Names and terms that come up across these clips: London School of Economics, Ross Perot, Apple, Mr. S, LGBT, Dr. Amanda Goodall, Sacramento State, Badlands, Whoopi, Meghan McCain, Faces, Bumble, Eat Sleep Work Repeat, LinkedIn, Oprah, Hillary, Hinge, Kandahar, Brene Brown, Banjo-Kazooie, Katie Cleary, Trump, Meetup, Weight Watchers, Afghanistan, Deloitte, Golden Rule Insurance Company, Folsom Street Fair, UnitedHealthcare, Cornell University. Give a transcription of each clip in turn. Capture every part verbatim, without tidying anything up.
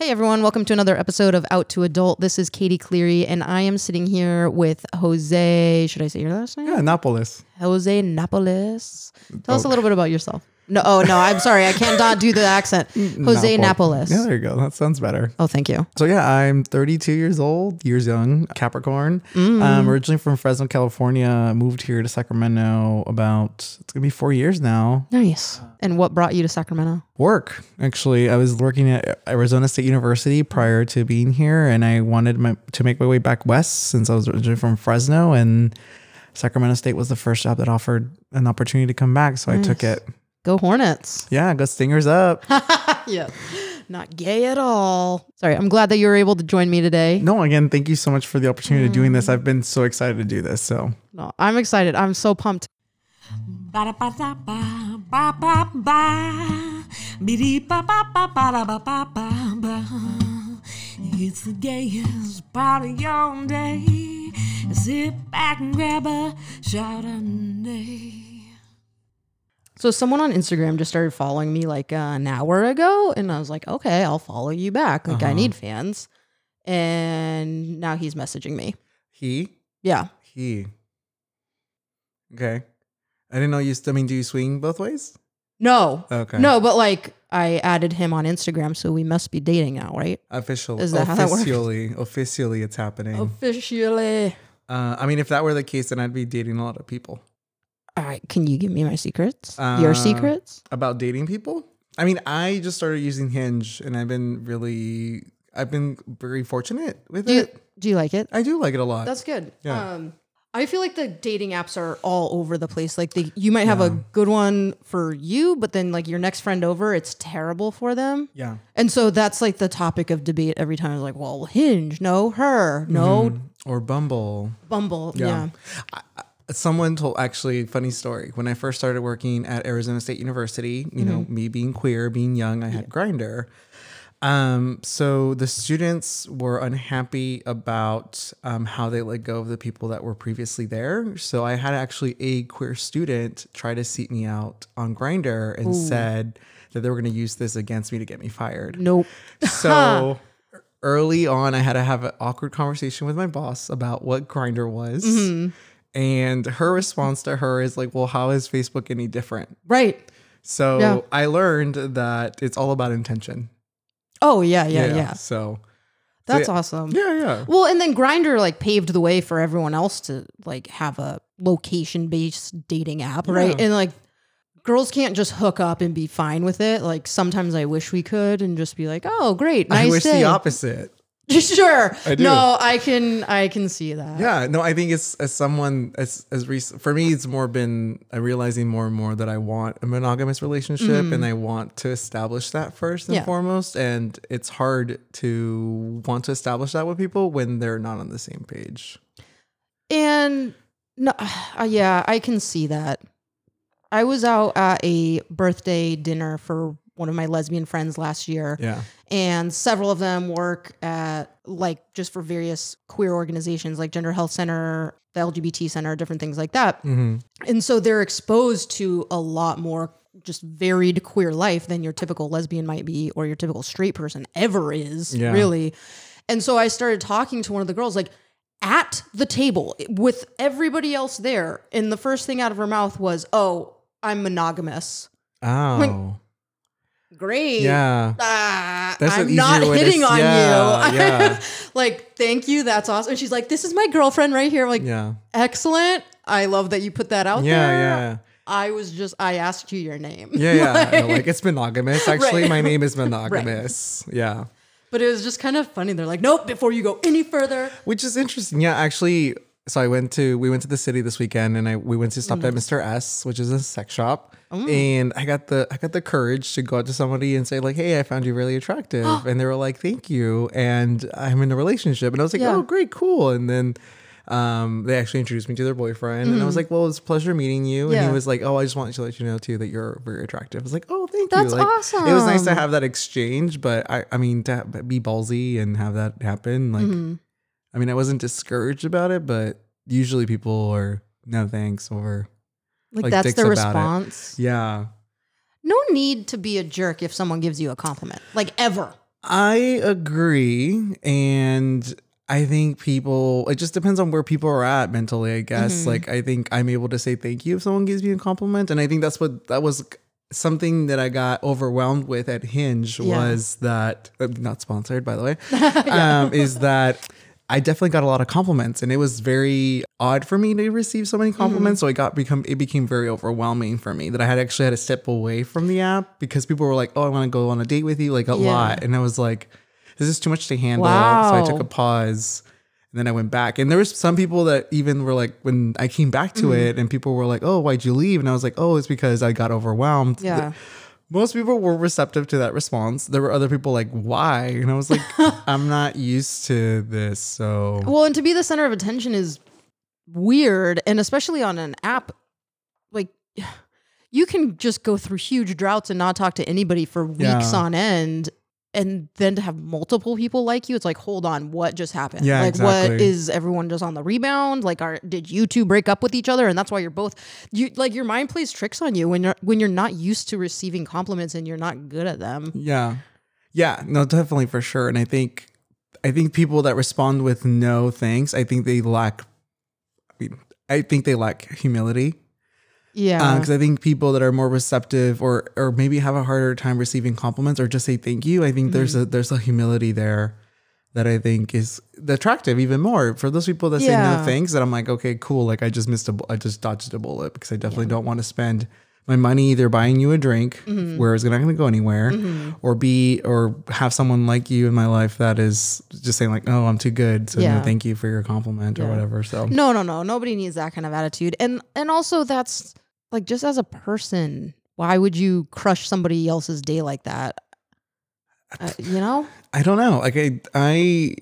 Hey everyone, welcome to another episode of Out to Adult. This is Katie Cleary and I am sitting here with Jose, should I say your last name? Yeah, Nápoles. Jose Nápoles. Tell oh. us a little bit about yourself. No, oh no, I'm sorry, I can't not do the accent. Jose Nápoles. Yeah, there you go, that sounds better. Oh, thank you. So yeah, I'm thirty-two years old, years young, Capricorn. Mm. I'm originally from Fresno, California, moved here to Sacramento about, it's gonna be four years now. Nice. And what brought you to Sacramento? Work. Actually, I was working at Arizona State University prior to being here, and I wanted my, to make my way back west since I was originally from Fresno, and Sacramento State was the first job that offered an opportunity to come back, so nice. I took it. Go Hornets. Yeah, go Stingers up. Yeah, not gay at all. Sorry, I'm glad that you were able to join me today. No, again, thank you so much for the opportunity mm. of doing this. I've been so excited to do this, so. No, I'm excited. I'm so pumped. Ba-da-ba-da-ba, ba-ba-ba, ba-dee-ba-ba-ba-ba-da-ba-ba-ba. It's the gayest party all day. Sit back and grab a Chardonnay. So someone on Instagram just started following me like uh, an hour ago, and I was like, okay, I'll follow you back. Like, uh-huh. I need fans. And now he's messaging me. He? Yeah. He. Okay. I didn't know you, I mean, do you swing both ways? No. Okay. No, but like I added him on Instagram, so we must be dating now, right? Officially. Is that how that works? Officially. Officially, it's happening. Officially. Uh, I mean, if that were the case, then I'd be dating a lot of people. All right, can you give me my secrets? Uh, Your secrets? About dating people? I mean, I just started using Hinge and I've been really, I've been very fortunate with do it. You, do you like it? I do like it a lot. That's good. Yeah. Um, I feel like the dating apps are all over the place. Like they, you might have yeah. a good one for you, but then like your next friend over, it's terrible for them. Yeah. And so that's like the topic of debate every time. It's like, well, Hinge, no, her, no. Mm-hmm. Or Bumble. Bumble, yeah. yeah. I, I, Someone told, actually, funny story. When I first started working at Arizona State University, you mm-hmm. know, me being queer, being young, I had yeah. Grindr. Um, so the students were unhappy about um, how they let go of the people that were previously there. So I had actually a queer student try to seek me out on Grindr and Ooh. said that they were going to use this against me to get me fired. Nope. So... early on, I had to have an awkward conversation with my boss about what Grindr was. Mm-hmm. And her response to her is like, well, how is Facebook any different? Right. So yeah. I learned that it's all about intention. Oh, yeah, yeah, yeah. yeah. So that's so, yeah. awesome. Yeah, yeah. Well, and then Grindr like paved the way for everyone else to like have a location-based dating app, yeah. right? And like girls can't just hook up and be fine with it. Like sometimes I wish we could and just be like, oh, great, nice day. I wish day. the opposite. Sure. I do. No, I can I can see that. Yeah. No, I think it's as someone as as recent for me, it's more been I'm realizing more and more that I want a monogamous relationship mm-hmm. and I want to establish that first and yeah. foremost. And it's hard to want to establish that with people when they're not on the same page. And no, uh, yeah, I can see that. I was out at a birthday dinner for one of my lesbian friends last year. Yeah. And several of them work at like just for various queer organizations like Gender Health Center, the L G B T Center, different things like that. Mm-hmm. And so they're exposed to a lot more just varied queer life than your typical lesbian might be or your typical straight person ever is yeah. really. And so I started talking to one of the girls like at the table with everybody else there. And the first thing out of her mouth was, oh, I'm monogamous. Oh. Like, great. Yeah. Ah, I'm not hitting on yeah, you. Yeah. Like, thank you. That's awesome. And she's like, this is my girlfriend right here. I'm like, yeah. excellent. I love that you put that out yeah, there. Yeah. I was just, I asked you your name. Yeah. Yeah. Like, no, like it's monogamous. Actually, right. my name is monogamous. Right. Yeah. But it was just kind of funny. They're like, nope, before you go any further. Which is interesting. Yeah. Actually, so I went to, we went to the city this weekend and I, we went to stop mm. at Mister S, which is a sex shop. Mm. And I got the, I got the courage to go out to somebody and say like, hey, I found you really attractive. And they were like, thank you. And I'm in a relationship. And I was like, yeah. oh, great, cool. And then um, they actually introduced me to their boyfriend. Mm. And I was like, well, it's a pleasure meeting you. Yeah. And he was like, oh, I just want to let you know too that you're very attractive. I was like, oh, thank That's you. That's like, awesome. It was nice to have that exchange, but I, I mean, to be ballsy and have that happen, like, mm-hmm. I mean, I wasn't discouraged about it, but usually people are no thanks or like, like that's the response. It. Yeah. No need to be a jerk if someone gives you a compliment, like ever. I agree. And I think people, it just depends on where people are at mentally, I guess. Mm-hmm. Like, I think I'm able to say thank you if someone gives me a compliment. And I think that's what, that was something that I got overwhelmed with at Hinge, yeah. was that, not sponsored, by the way, yeah. um, is that I definitely got a lot of compliments, and it was very odd for me to receive so many compliments. Mm-hmm. So it got become it became very overwhelming for me that I had actually had to step away from the app because people were like, "Oh, I want to go on a date with you," like a yeah. lot, and I was like, "This is too much to handle." Wow. So I took a pause, and then I went back, and there was some people that even were like, when I came back to mm-hmm. it, and people were like, "Oh, why'd you leave?" And I was like, "Oh, it's because I got overwhelmed." Yeah. The, Most people were receptive to that response. There were other people like, why? And I was like, I'm not used to this. So, well, and to be the center of attention is weird. And especially on an app, like, you can just go through huge droughts and not talk to anybody for weeks yeah. on end. And then to have multiple people like you, it's like, hold on, what just happened? Yeah, like, exactly. What is everyone just on the rebound? Like, are did you two break up with each other? And that's why you're both, you like, your mind plays tricks on you when you're when you're not used to receiving compliments and you're not good at them. Yeah, yeah, no, definitely, for sure. And I think, I think people that respond with no thanks, I think they lack, I mean, I think they lack humility. Yeah, because um, I think people that are more receptive, or or maybe have a harder time receiving compliments, or just say thank you. I think mm-hmm. there's a there's a humility there that I think is attractive even more for those people that yeah. say no thanks. That I'm like, okay, cool. Like, I just missed a, I just dodged a bullet, because I definitely yeah. don't want to spend my money either buying you a drink mm-hmm. where it's not going to go anywhere, mm-hmm. or be or have someone like you in my life that is just saying like, oh, I'm too good. So yeah. no, thank you for your compliment yeah. or whatever. So no, no, no, nobody needs that kind of attitude. And and also that's. Like, just as a person, why would you crush somebody else's day like that? Uh, you know? I don't know. Like, I, I,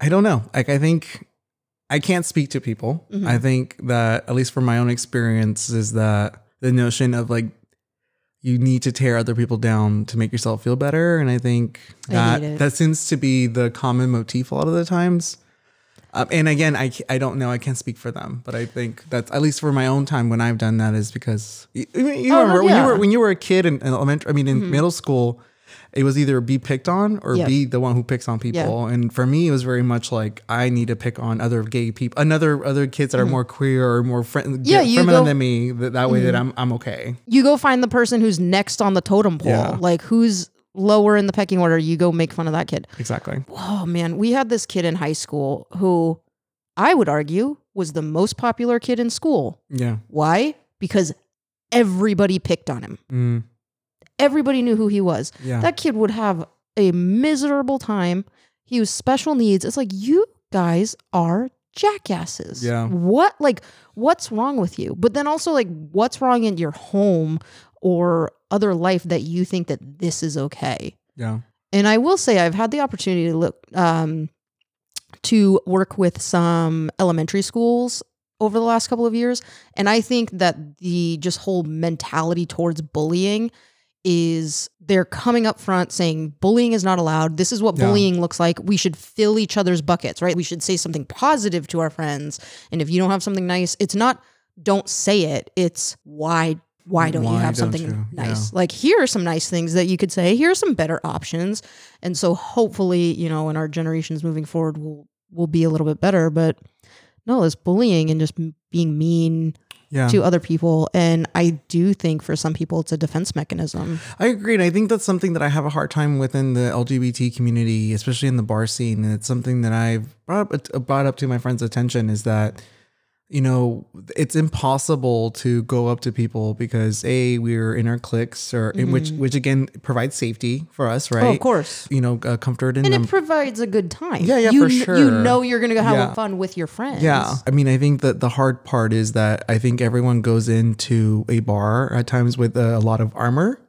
I don't know. Like, I think I can't speak to people. Mm-hmm. I think that, at least from my own experience, is that the notion of, like, you need to tear other people down to make yourself feel better. And I think that I that seems to be the common motif a lot of the times. Um, and again, I, I don't know. I can't speak for them, but I think that's, at least for my own time when I've done that, is because you, you remember oh, yeah. when you were when you were a kid in, in elementary. I mean, in mm-hmm. middle school, it was either be picked on or yep. be the one who picks on people. Yep. And for me, it was very much like, I need to pick on other gay people, another other kids that mm-hmm. are more queer or more friend, yeah, feminine than me. That, that way, mm-hmm. that I'm I'm okay. You go find the person who's next on the totem pole, yeah. like who's lower in the pecking order, you go make fun of that kid. Exactly. Oh man, we had this kid in high school who I would argue was the most popular kid in school. Yeah. Why? Because everybody picked on him. Mm. Everybody knew who he was. Yeah. That kid would have a miserable time. He was special needs. It's like, you guys are jackasses. Yeah. What? Like, what's wrong with you? But then also, like, what's wrong in your home or other life that you think that this is okay? Yeah. And I will say, I've had the opportunity to look, um, to work with some elementary schools over the last couple of years. And I think that the just whole mentality towards bullying is, they're coming up front saying bullying is not allowed. This is what yeah. bullying looks like. We should fill each other's buckets, right? We should say something positive to our friends. And if you don't have something nice, it's not, don't say it. It's why Why don't Why you have don't something you? nice? Yeah. Like, here are some nice things that you could say. Here are some better options. And so hopefully, you know, in our generations moving forward, we'll, we'll be a little bit better. But no, it's bullying and just being mean yeah. to other people. And I do think for some people, it's a defense mechanism. I agree. And I think that's something that I have a hard time with in the L G B T community, especially in the bar scene. And it's something that I've brought up, brought up to my friend's attention, is that, you know, it's impossible to go up to people because A, we're in our cliques, or mm-hmm. in which, which again provides safety for us, right? Oh, of course. You know, uh, comfort in and them. It provides a good time. Yeah, yeah, you, for sure. You know, you're going to go have yeah. fun with your friends. Yeah, I mean, I think that the hard part is that I think everyone goes into a bar at times with a lot of armor.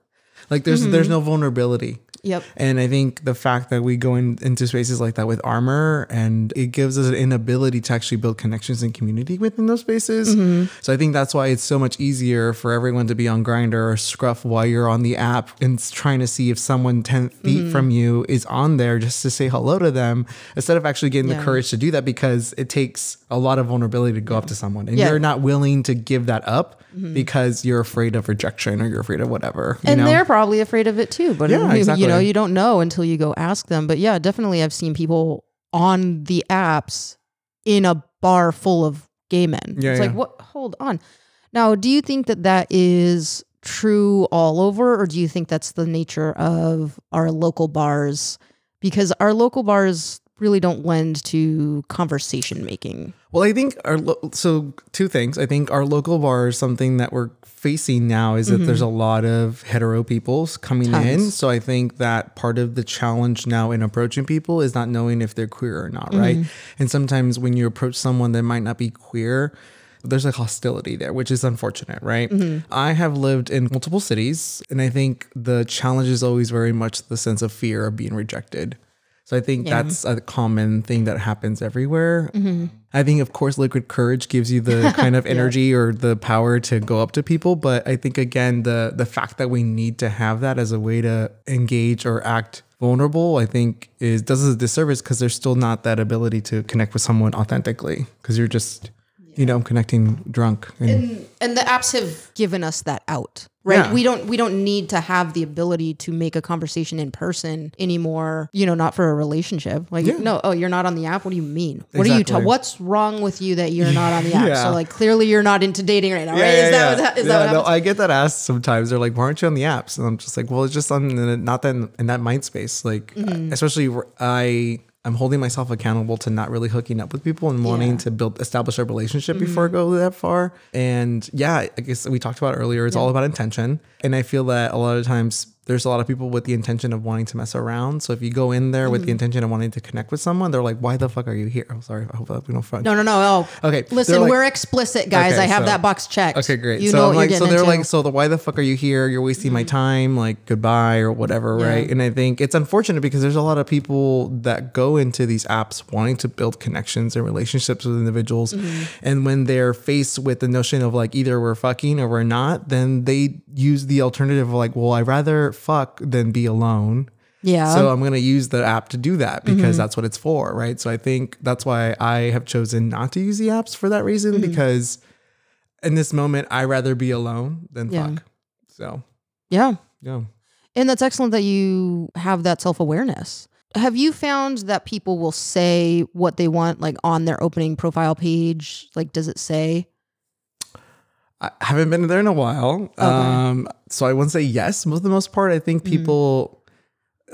Like, there's mm-hmm. there's no vulnerability. Yep. And I think the fact that we go in, into spaces like that with armor, and it gives us an inability to actually build connections and community within those spaces. Mm-hmm. So I think that's why it's so much easier for everyone to be on Grindr or Scruff while you're on the app and trying to see if someone ten feet mm-hmm. from you is on there just to say hello to them, instead of actually getting yeah. the courage to do that, because it takes a lot of vulnerability to go yeah. up to someone, and yeah. you're not willing to give that up mm-hmm. because you're afraid of rejection, or you're afraid of whatever. You and know? They're probably afraid of it too. But yeah, you, exactly. You know, know, you don't know until you go ask them. But yeah, definitely I've seen people on the apps in a bar full of gay men. Yeah, it's yeah. like, what? Hold on. Now, do you think that that is true all over, or do you think that's the nature of our local bars? Because our local bars really don't lend to conversation making. Well, I think our lo- so two things. I think our local bars, something that we're facing now is mm-hmm. that there's a lot of hetero peoples coming Tons. in. So I think that part of the challenge now in approaching people is not knowing if they're queer or not, mm-hmm. right? And sometimes when you approach someone that might not be queer, there's a hostility there, which is unfortunate, right? Mm-hmm. I have lived in multiple cities, and I think the challenge is always very much the sense of fear of being rejected. So I think yeah. that's a common thing that happens everywhere. Mm-hmm. I think, of course, liquid courage gives you the kind of energy yeah. or the power to go up to people. But I think, again, the the fact that we need to have that as a way to engage or act vulnerable, I think is does us a disservice because there's still not that ability to connect with someone authentically because you're just... You know, I'm connecting drunk. And, and, and the apps have given us that out, right? Yeah. We don't we don't need to have the ability to make a conversation in person anymore, you know, not for a relationship. Like, yeah. no, oh, you're not on the app? What do you mean? What exactly. are you ta- What's wrong with you that you're not on the app? yeah. So, like, clearly you're not into dating right now, yeah, right? Is yeah, that, yeah. What, is yeah, that what happens? No, I get that asked sometimes. They're like, why aren't you on the apps? And I'm just like, well, it's just on the, not that in, in that mind space. Like, mm-hmm. especially I... I'm holding myself accountable to not really hooking up with people and wanting yeah. to build, establish a relationship mm-hmm. before I go that far. And yeah, I guess we talked about earlier, it's yeah. all about intention. And I feel that a lot of times there's a lot of people with the intention of wanting to mess around. So if you go in there mm-hmm. with the intention of wanting to connect with someone, they're like, why the fuck are you here? I'm sorry. I hope that we don't fuck. No, no, no. Oh. Okay. Listen, like, we're explicit, guys. Okay, I have so, that box checked. Okay, great. You so know what like, you're so they're into. like, so the why the fuck are you here? You're wasting mm-hmm. my time. Like, goodbye or whatever, yeah. right? And I think it's unfortunate because there's a lot of people that go into these apps wanting to build connections and relationships with individuals. Mm-hmm. And when they're faced with the notion of like, either we're fucking or we're not, then they use the alternative of like, well, I'd rather fuck than be alone. Yeah. So I'm going to use the app to do that because mm-hmm. that's what it's for. Right. So I think that's why I have chosen not to use the apps for that reason, mm-hmm. because in this moment, I'd rather be alone than yeah. fuck. So. Yeah. Yeah. And that's excellent that you have that self-awareness. Have you found that people will say what they want, like on their opening profile page? Like, does it say? I haven't been there in a while. Okay. Um, so I wouldn't say yes. For the most part, I think people,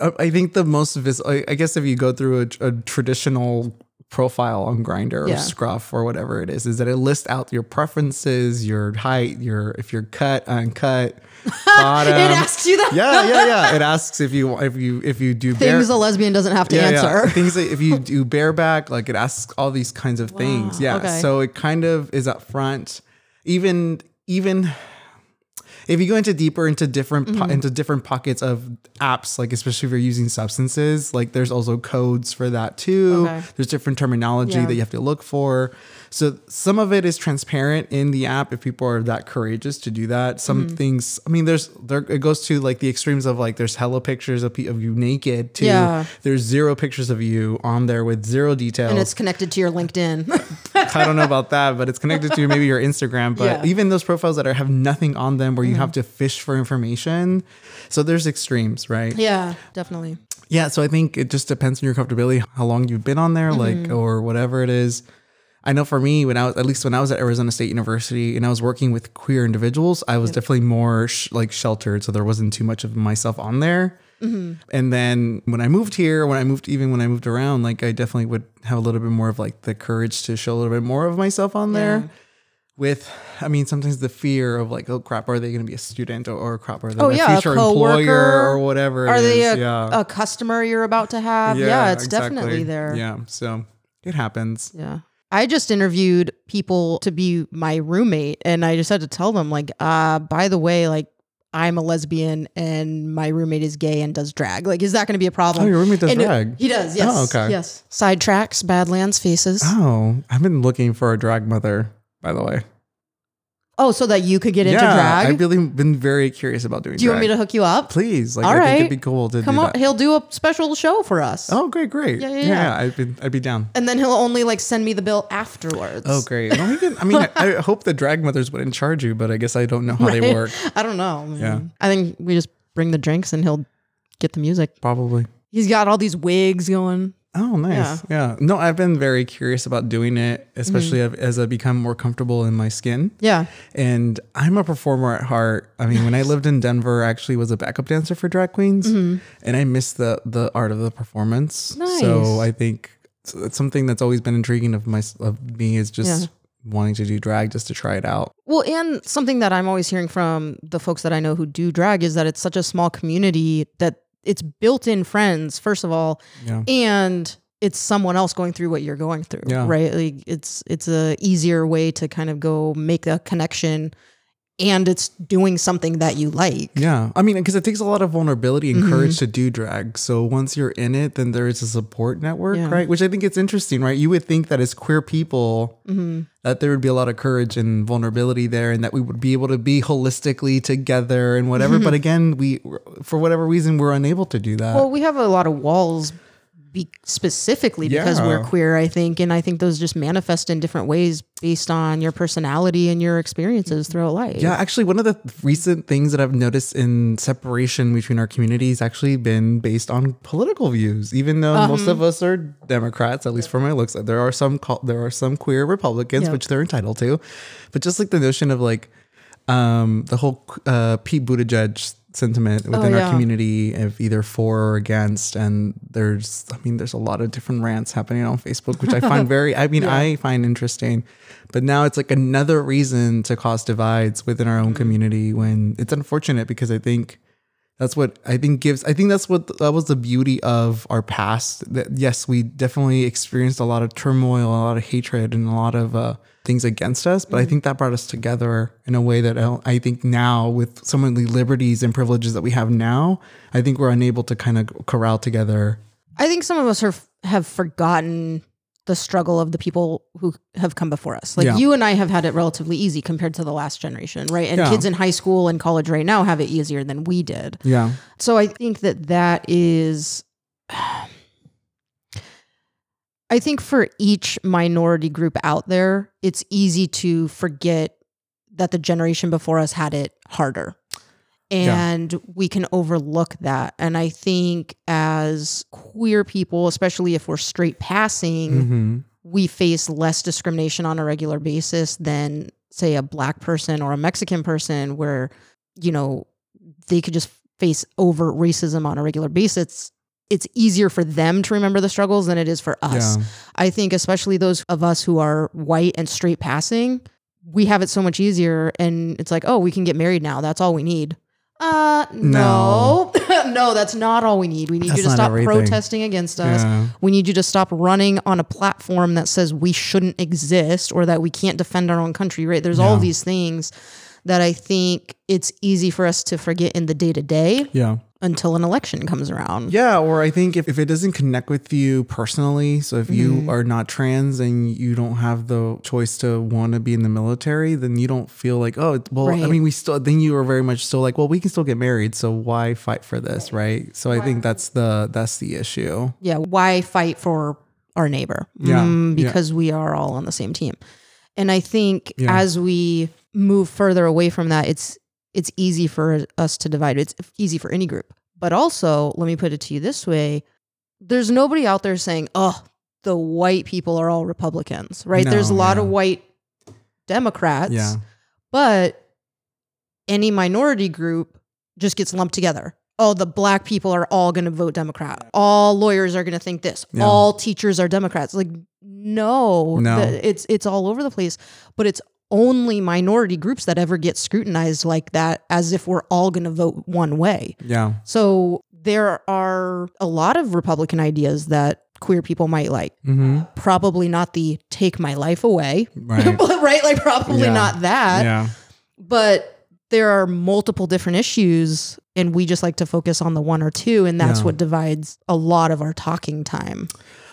mm. I, I think the most, vis- I, I guess if you go through a, a traditional profile on Grindr or yeah. Scruff or whatever it is, is that it lists out your preferences, your height, your if you're cut, uncut, bottom. It asks you that. Yeah, yeah, yeah. It asks if you if you if you do bare- things a lesbian doesn't have to yeah, answer. Yeah. Things like if you do bareback, like it asks all these kinds of wow. things. Yeah. Okay. So it kind of is up front. Even even if you go into deeper into different mm-hmm. po- into different pockets of apps, like especially if you're using substances, like there's also codes for that too. Okay. There's different terminology yeah. that you have to look for. So some of it is transparent in the app if people are that courageous to do that. Some mm-hmm. things, I mean, there's there it goes to like the extremes of like there's hella pictures of, of you naked to yeah. there's zero pictures of you on there with zero details. And it's connected to your LinkedIn. I don't know about that, but it's connected to maybe your Instagram. But yeah. even those profiles that are, have nothing on them where you mm-hmm. have to fish for information. So there's extremes, right? Yeah, definitely. Yeah. So I think it just depends on your comfortability, how long you've been on there, mm-hmm. like, or whatever it is. I know for me, when I was, at least when I was at Arizona State University and I was working with queer individuals, I was yep. definitely more sh- like sheltered. So there wasn't too much of myself on there. Mm-hmm. And then when I moved here, when I moved, even when I moved around, like I definitely would have a little bit more of like the courage to show a little bit more of myself on there yeah. with, I mean, sometimes the fear of like, oh crap, are they going to be a student or, or crap, are they oh, a yeah, future a employer or whatever? It are is. they a, yeah. a customer you're about to have? Yeah, yeah it's exactly. definitely there. Yeah. So it happens. Yeah. I just interviewed people to be my roommate and I just had to tell them like, uh, by the way, like, I'm a lesbian and my roommate is gay and does drag. Like, is that going to be a problem? Oh, your roommate does and drag? He does, yes. Oh, okay. Yes. Sidetracks, Badlands, Faces. Oh, I've been looking for a drag mother, by the way. Oh, so that you could get yeah, into drag? I've really been very curious about doing drag. Do you drag. want me to hook you up? Please. Like, All I right. think it'd be cool to Come do on. that. He'll do a special show for us. Oh, great, great. Yeah, yeah, yeah. yeah I'd, be, I'd be down. And then he'll only like send me the bill afterwards. Oh, great. Well, he can, I mean, I, I hope the drag mothers wouldn't charge you, but I guess I don't know how right? they work. I don't know. I mean, yeah. I think we just bring the drinks and he'll get the music. Probably. He's got all these wigs going. Oh, nice. Yeah. yeah. No, I've been very curious about doing it, especially mm-hmm. as I become more comfortable in my skin. Yeah. And I'm a performer at heart. I mean, when I lived in Denver, I actually was a backup dancer for drag queens, mm-hmm. and I missed the, the art of the performance. Nice. So I think it's something that's always been intriguing of my of me is just yeah. wanting to do drag just to try it out. Well, and something that I'm always hearing from the folks that I know who do drag is that it's such a small community that it's built-in friends, first of all, yeah. and it's someone else going through what you're going through, yeah. right? Like it's it's a easier way to kind of go make a connection, and it's doing something that you like. Yeah, I mean, because it takes a lot of vulnerability and mm-hmm. courage to do drag. So once you're in it, then there is a support network, yeah. right? Which I think it's interesting, right? You would think that as queer people, mm-hmm. that there would be a lot of courage and vulnerability there, and that we would be able to be holistically together and whatever. But again, we, for whatever reason, we're unable to do that. Well, we have a lot of walls be- specifically yeah. because we're queer, I think. And I think those just manifest in different ways based on your personality and your experiences throughout life. Yeah, actually, one of the recent things that I've noticed in separation between our communities actually been based on political views. Even though um, most of us are Democrats, at least for my looks, there are some there are some queer Republicans, yep. which they're entitled to. But just like the notion of like um, the whole uh, Pete Buttigieg sentiment within oh, yeah. our community of either for or against, and there's I mean there's a lot of different rants happening on Facebook, which I find very I mean yeah. I find interesting, but now it's like another reason to cause divides within our own community, when it's unfortunate, because I think that's what I think gives I think that's what that was the beauty of our past, that yes, we definitely experienced a lot of turmoil, a lot of hatred, and a lot of uh things against us, but mm-hmm. I think that brought us together in a way that I, I think now, with some of the liberties and privileges that we have now, I think we're unable to kind of corral together. I think some of us are, have forgotten the struggle of the people who have come before us. Like yeah. you and I have had it relatively easy compared to the last generation, right? And yeah. kids in high school and college right now have it easier than we did. Yeah. So I think that that is... I think for each minority group out there, it's easy to forget that the generation before us had it harder, and yeah. we can overlook that. And I think as queer people, especially if we're straight passing, mm-hmm. we face less discrimination on a regular basis than, say, a Black person or a Mexican person, where, you know, they could just face overt racism on a regular basis. It's easier for them to remember the struggles than it is for us. Yeah. I think especially those of us who are white and straight passing, we have it so much easier, and it's like, oh, we can get married now. That's all we need. Uh, no, no, no that's not all we need. We need that's you to stop everything. protesting against us. Yeah. We need you to stop running on a platform that says we shouldn't exist or that we can't defend our own country, right? There's yeah. all these things that I think it's easy for us to forget in the day to day. Yeah. Until an election comes around. Yeah, or I think if, if it doesn't connect with you personally, so if mm-hmm. you are not trans and you don't have the choice to want to be in the military, then you don't feel like, oh, well, right. I mean, we still, then you are very much still like, well, we can still get married, so why fight for this, right? So I wow. think that's the, that's the issue. Yeah, why fight for our neighbor? Yeah. Mm, because yeah. we are all on the same team. And I think yeah. as we move further away from that, it's, It's easy for us to divide. It's easy for any group. But also, let me put it to you this way. There's nobody out there saying, oh, the white people are all Republicans, right? No, there's a lot yeah. of white Democrats, yeah. but any minority group just gets lumped together. Oh, the Black people are all going to vote Democrat. All lawyers are going to think this. Yeah. All teachers are Democrats. Like, no, no. The, it's, it's all over the place, but it's only minority groups that ever get scrutinized like that, as if we're all going to vote one way. Yeah. So there are a lot of Republican ideas that queer people might like. Mm-hmm. Probably not the take my life away, right? right? Like probably yeah. not that. Yeah. But there are multiple different issues, and we just like to focus on the one or two, and that's yeah. what divides a lot of our talking time.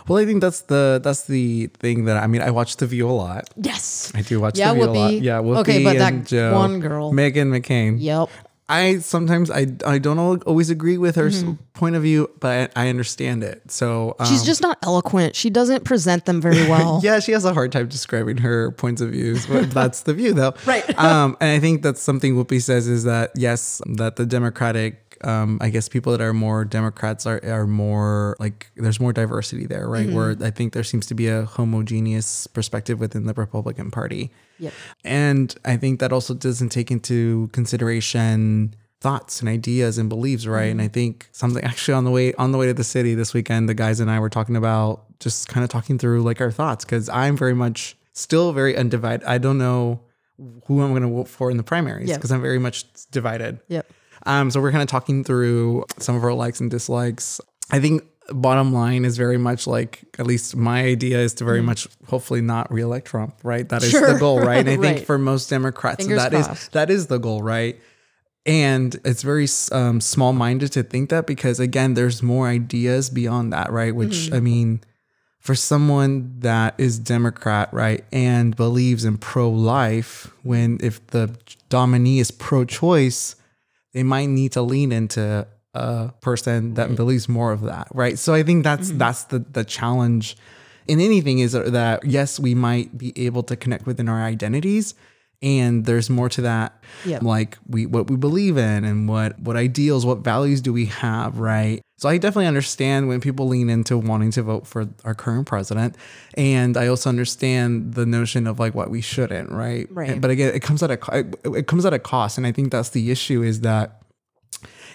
Well, I think that's the that's the thing that I mean. I watch The View a lot. Yes, I do watch yeah, The View Whoopi. a lot. Yeah, Whoopi okay, but and that Joe, one girl, Meghan McCain. Yep. I sometimes I, I don't always agree with her mm-hmm. point of view, but I, I understand it. So um, she's just not eloquent. She doesn't present them very well. yeah, she has a hard time describing her points of views. But that's The View, though, right? um, and I think that's something Whoopi says is that yes, that the Democratic um, I guess people that are more Democrats are, are more like, there's more diversity there, right? Mm-hmm. Where I think there seems to be a homogeneous perspective within the Republican Party. Yep. And I think that also doesn't take into consideration thoughts and ideas and beliefs, right? Mm-hmm. And I think something actually on the way on the way to the city this weekend, the guys and I were talking about just kind of talking through like our thoughts, because I'm very much still very undivided. I don't know who I'm going to vote for in the primaries because yep. I'm very much divided. Yep. Um, so we're kind of talking through some of our likes and dislikes. I think bottom line is very much like, at least my idea is to very mm-hmm. much hopefully not reelect Trump, right? That is sure. the goal, right? And I right. think for most Democrats, so that crossed. is that is the goal, right? And it's very um, small-minded to think that because, again, there's more ideas beyond that, right? Which, mm-hmm. I mean, for someone that is Democrat, right, and believes in pro-life, when if the nominee is pro-choice, they might need to lean into a person that mm-hmm. believes more of that, right? So I think that's mm-hmm. that's the, the challenge in anything is that, yes, we might be able to connect within our identities, and there's more to that, yep. like we what we believe in and what, what ideals, what values do we have, right? So I definitely understand when people lean into wanting to vote for our current president. And I also understand the notion of like what we shouldn't, right? Right. And, but again, it comes at a, it comes at a cost. And I think that's the issue is that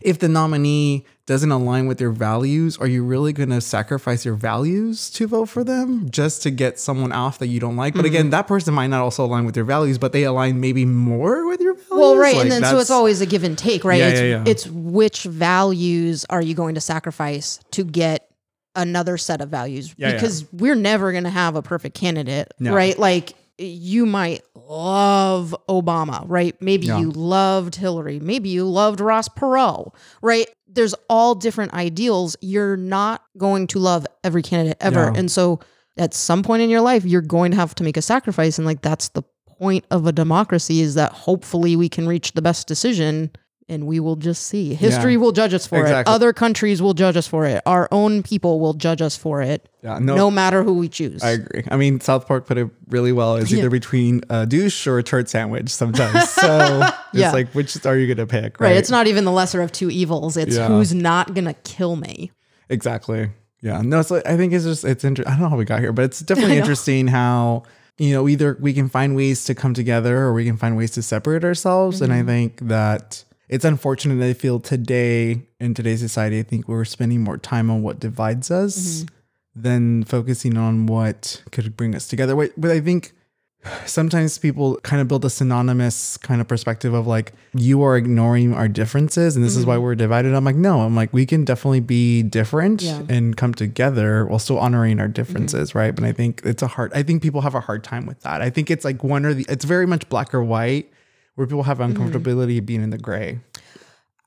if the nominee doesn't align with your values, are you really going to sacrifice your values to vote for them just to get someone off that you don't like? Mm-hmm. But again, that person might not also align with your values, but they align maybe more with your values. Well, right. Like, and then so it's always a give and take, right? Yeah, it's, yeah, yeah. it's which values are you going to sacrifice to get another set of values? Yeah, because yeah. we're never going to have a perfect candidate, no. right? Like you might love Obama, right? Maybe yeah. you loved Hillary. Maybe you loved Ross Perot, right? There's all different ideals. You're not going to love every candidate ever. No. And so at some point in your life, you're going to have to make a sacrifice. And like, that's the point of a democracy is that hopefully we can reach the best decision and we will just see. History yeah. will judge us for exactly. it. Other countries will judge us for it. Our own people will judge us for it. Yeah, no, no matter who we choose. I agree. I mean, South Park put it really well. It's yeah. either between a douche or a turd sandwich sometimes. So yeah. it's like, which are you going to pick? Right? right. It's not even the lesser of two evils. It's yeah. who's not going to kill me. Exactly. Yeah. No, so I think it's just, it's interesting. I don't know how we got here, but it's definitely interesting how, you know, either we can find ways to come together or we can find ways to separate ourselves. Mm-hmm. And I think that it's unfortunate that I feel today, in today's society, I think we're spending more time on what divides us mm-hmm. than focusing on what could bring us together. But I think sometimes people kind of build a synonymous kind of perspective of like, you are ignoring our differences and this mm-hmm. is why we're divided. I'm like, no, I'm like, we can definitely be different yeah. and come together while still honoring our differences, mm-hmm. right? But I think it's a hard, I think people have a hard time with that. I think it's like one or the, it's very much black or white, where people have uncomfortability mm-hmm. being in the gray.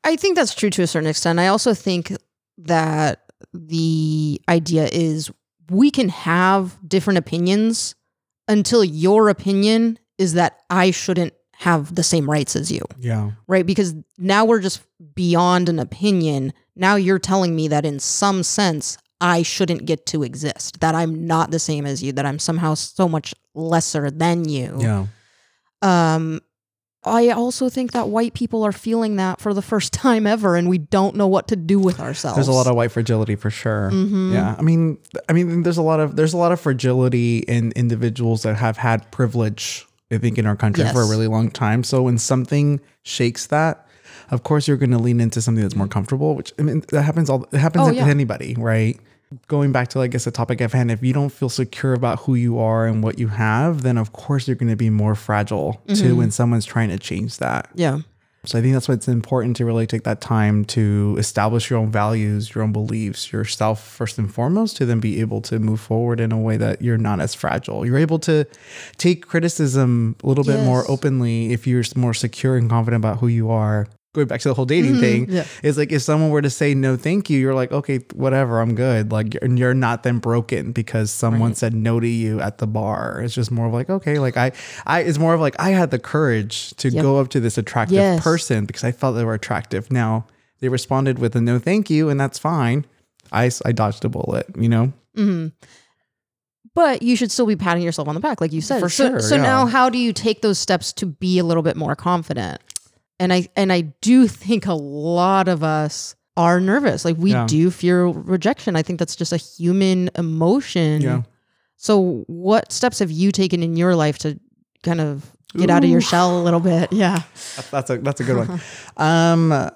I think that's true to a certain extent. I also think that the idea is we can have different opinions until your opinion is that I shouldn't have the same rights as you. Yeah. Right? Because now we're just beyond an opinion. Now you're telling me that in some sense, I shouldn't get to exist, that I'm not the same as you, that I'm somehow so much lesser than you. Yeah. Um, I also think that white people are feeling that for the first time ever, and we don't know what to do with ourselves. There's a lot of white fragility for sure. Mm-hmm. Yeah, I mean, I mean, there's a lot of there's a lot of fragility in individuals that have had privilege, I think, in our country yes. for a really long time. So when something shakes that, of course, you're going to lean into something that's more comfortable. Which I mean, that happens all. It happens oh, to yeah. anybody, right? Going back to, I guess, the topic at hand, if you don't feel secure about who you are and what you have, then of course you're going to be more fragile mm-hmm. too when someone's trying to change that. Yeah. So I think that's why it's important to really take that time to establish your own values, your own beliefs, yourself first and foremost, to then be able to move forward in a way that you're not as fragile. You're able to take criticism a little yes. bit more openly if you're more secure and confident about who you are. Going back to the whole dating mm-hmm. thing, yeah. it's like if someone were to say no, thank you, you're like, okay, whatever, I'm good. Like, and you're not then broken because someone right. said no to you at the bar. It's just more of like, okay, like I, I, it's more of like I had the courage to yep. go up to this attractive yes. person because I felt they were attractive. Now they responded with a no, thank you, and that's fine. I, I dodged a bullet, you know. Mm-hmm. But you should still be patting yourself on the back, like you said. For sure. So, so yeah. now, how do you take those steps to be a little bit more confident? And I and I do think a lot of us are nervous. Like, we yeah. do fear rejection. I think that's just a human emotion. Yeah. So what steps have you taken in your life to kind of get Ooh. out of your shell a little bit? Yeah. That's, that's a that's a good one. Um,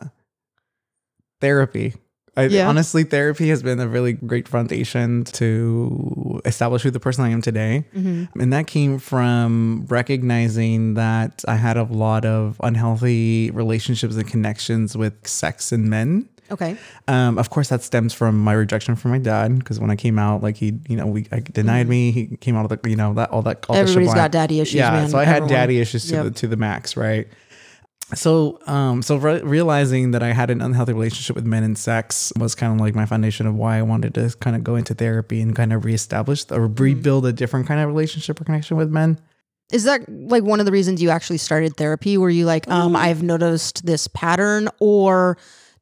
therapy. I, yeah. Honestly, therapy has been a really great foundation to establish who the person I am today. Mm-hmm. And that came from recognizing that I had a lot of unhealthy relationships and connections with sex and men. Okay. Um, of course, that stems from my rejection from my dad, because when I came out, like he, you know, we I denied mm-hmm. me. He came out of the, you know, that all that. All Everybody's got daddy issues. Yeah. Man, so I everyone. had daddy issues to yep. the to the max, right? So, um, so re- realizing that I had an unhealthy relationship with men and sex was kind of like my foundation of why I wanted to kind of go into therapy and kind of reestablish or rebuild a different kind of relationship or connection with men. Is that like one of the reasons you actually started therapy? Were you like, um, I've noticed this pattern, or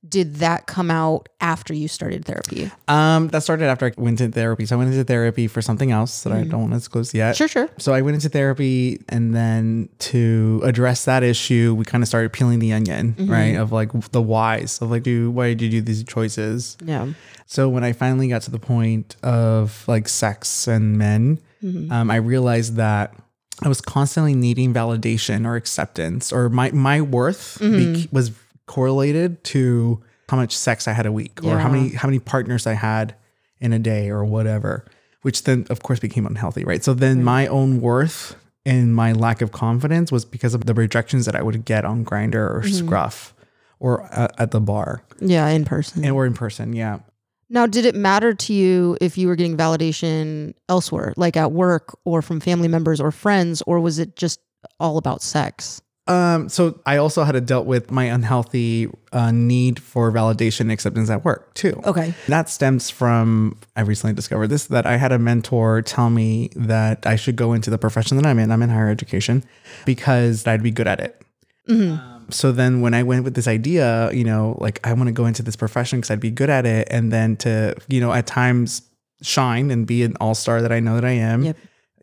did that come out after you started therapy? Um, that started after I went into therapy. So I went into therapy for something else that mm. I don't want to disclose yet. Sure, sure. So I went into therapy, and then to address that issue, we kind of started peeling the onion, mm-hmm. right? Of like the whys of like, do, why did you do these choices? Yeah. So when I finally got to the point of like sex and men, mm-hmm. um, I realized that I was constantly needing validation or acceptance, or my, my worth mm-hmm. be- was correlated to how much sex I had a week, or yeah. how many how many partners I had in a day or whatever, which then of course became unhealthy, right? So then right. my own worth and my lack of confidence was because of the rejections that I would get on Grindr or mm-hmm. Scruff or uh, at the bar. Yeah, in person. And or in person, yeah. Now, did it matter to you if you were getting validation elsewhere, like at work or from family members or friends, or was it just all about sex? Um, so I also had to dealt with my unhealthy uh, need for validation and acceptance at work too. Okay. That stems from, I recently discovered this, that I had a mentor tell me that I should go into the profession that I'm in. I'm in higher education because I'd be good at it. Mm-hmm. Um, so then when I went with this idea, you know, like I want to go into this profession because I'd be good at it. And then to, you know, at times shine and be an all-star that I know that I am. Yep.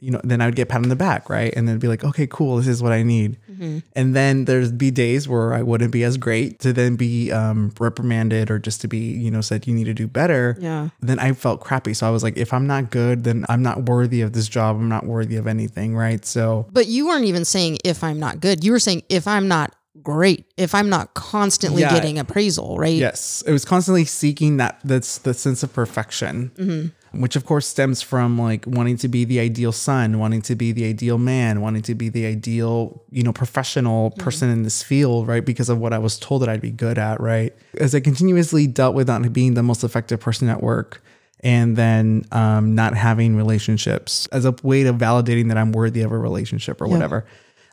You know, then I would get pat on the back, right? And then be like, okay, cool, this is what I need. Mm-hmm. And then there'd be days where I wouldn't be as great, to then be um, reprimanded, or just to be, you know, said you need to do better. Yeah. Then I felt crappy. So I was like, if I'm not good, then I'm not worthy of this job. I'm not worthy of anything, right? So. But you weren't even saying if I'm not good. You were saying if I'm not great, if I'm not constantly yeah. getting appraisal, right? Yes. It was constantly seeking that, that's the sense of perfection. Mm-hmm. Which of course stems from like wanting to be the ideal son, wanting to be the ideal man, wanting to be the ideal, you know, professional person mm-hmm. in this field, right? Because of what I was told that I'd be good at, right? As I continuously dealt with not being the most effective person at work, and then um, not having relationships as a way of validating that I'm worthy of a relationship or yeah. whatever.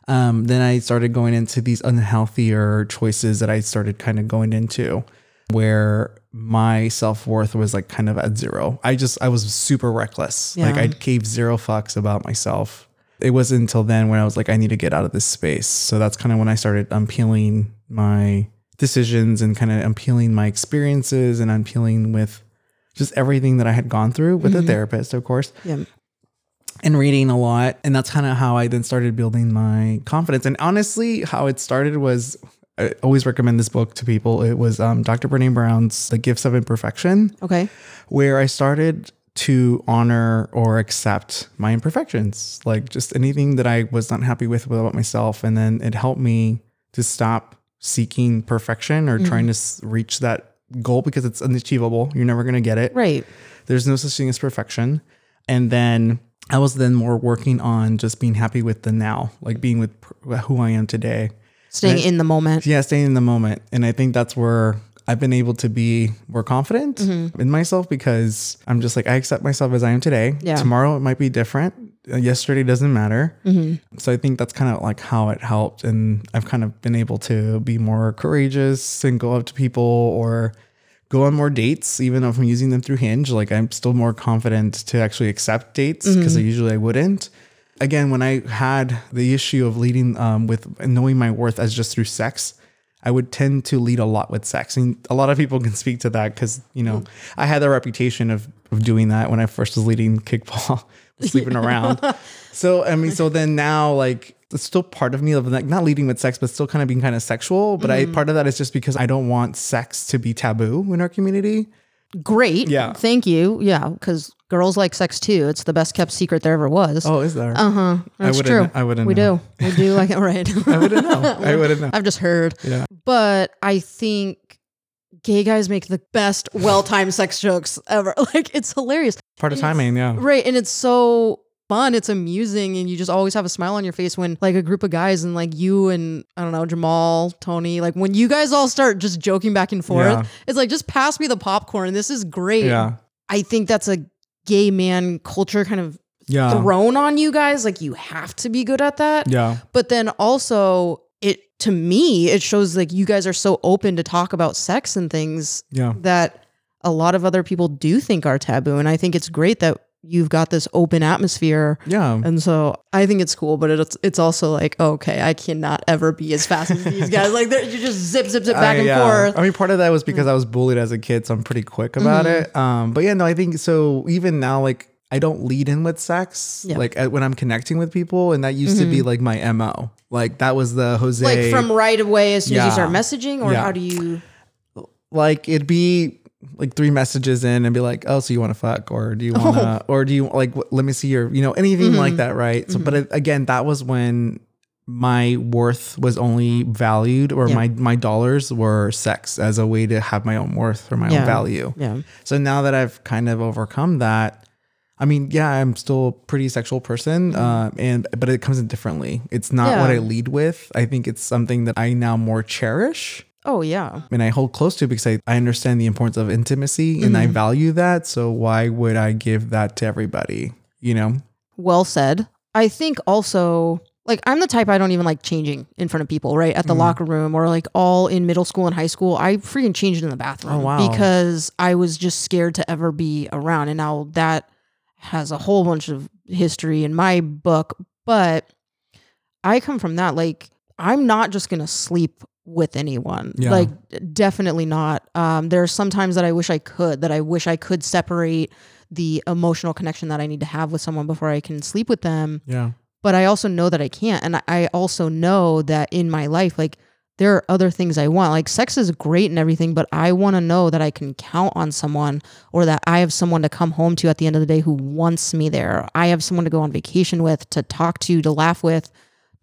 Um, then I started going into these unhealthier choices that I started kind of going into, where my self-worth was like kind of at zero. I just, I was super reckless. Yeah. Like I gave zero fucks about myself. It wasn't until then when I was like, I need to get out of this space. So that's kind of when I started unpeeling my decisions and kind of unpeeling my experiences and unpeeling with just everything that I had gone through with mm-hmm. a therapist, of course. Yeah. And reading a lot. And that's kind of how I then started building my confidence. And honestly, how it started was, I always recommend this book to people. It was um, Doctor Brene Brown's The Gifts of Imperfection. Okay. Where I started to honor or accept my imperfections, like just anything that I was not happy with about myself. And then it helped me to stop seeking perfection or mm-hmm. trying to reach that goal, because it's unachievable. You're never going to get it. Right. There's no such thing as perfection. And then I was then more working on just being happy with the now, like being with who I am today. Staying I, in the moment. Yeah, staying in the moment. And I think that's where I've been able to be more confident mm-hmm. in myself, because I'm just like, I accept myself as I am today. Yeah. Tomorrow it might be different. Yesterday doesn't matter. Mm-hmm. So I think that's kind of like how it helped. And I've kind of been able to be more courageous and go up to people or go on more dates, even if I'm using them through Hinge. Like I'm still more confident to actually accept dates, because mm-hmm. I usually I wouldn't. Again, when I had the issue of leading um, with knowing my worth as just through sex, I would tend to lead a lot with sex. And a lot of people can speak to that because, you know, mm. I had the reputation of, of doing that when I first was leading kickball, sleeping around. So, I mean, so then now, like, it's still part of me of like not leading with sex, but still kind of being kind of sexual. But mm. I part of that is just because I don't want sex to be taboo in our community. Great. Yeah. Thank you. Yeah. Because girls like sex too. It's the best kept secret there ever was. Oh, is there? Uh-huh. That's I true. I wouldn't we know. We do. We do like it, right? I wouldn't know. I wouldn't know. I've just heard. Yeah. But I think gay guys make the best well-timed sex jokes ever. Like, it's hilarious. Part of timing, yeah. Right. And it's so fun. It's amusing. And you just always have a smile on your face when like a group of guys and like you and I don't know, Jamal, Tony, like when you guys all start just joking back and forth, yeah. It's like, just pass me the popcorn. This is great. Yeah. I think that's a gay man culture kind of yeah. thrown on you guys. Like you have to be good at that. Yeah. But then also it, to me, it shows like you guys are so open to talk about sex and things yeah. that a lot of other people do think are taboo. And I think it's great that you've got this open atmosphere. Yeah. And so I think it's cool, but it's it's also like, okay, I cannot ever be as fast as these guys. Like you just zip, zip, zip back uh, yeah. and forth. I mean, part of that was because mm-hmm. I was bullied as a kid, so I'm pretty quick about mm-hmm. it. Um, but yeah, no, I think so even now, like I don't lead in with sex, yeah. like when I'm connecting with people. And that used mm-hmm. to be like my M O. Like that was the Jose. Like from right away as soon yeah. as you start messaging or yeah. how do you? Like it'd be like three messages in and be like, oh, so you want to fuck or do you want to, oh. or do you like, w- let me see your, you know, anything mm-hmm. like that. Right. So, mm-hmm. but it, again, that was when my worth was only valued or yeah. my, my dollars were sex as a way to have my own worth or my yeah. own value. Yeah. So now that I've kind of overcome that, I mean, yeah, I'm still a pretty sexual person. Mm-hmm. Uh, and, but it comes in differently. It's not yeah. what I lead with. I think it's something that I now more cherish. Oh, yeah. And I hold close to because I, I understand the importance of intimacy mm-hmm. and I value that. So why would I give that to everybody? You know? Well said. I think also, like, I'm the type I don't even like changing in front of people, right? At the mm. locker room or like all in middle school and high school. I freaking changed in the bathroom oh, wow. because I was just scared to ever be around. And now that has a whole bunch of history in my book. But I come from that. Like, I'm not just going to sleep with anyone. Yeah. Like definitely not. Um, there are some times that I wish I could, that I wish I could separate the emotional connection that I need to have with someone before I can sleep with them. Yeah. But I also know that I can't. And I also know that in my life, like there are other things I want. Like sex is great and everything, but I want to know that I can count on someone or that I have someone to come home to at the end of the day who wants me there. I have someone to go on vacation with, to talk to, to laugh with,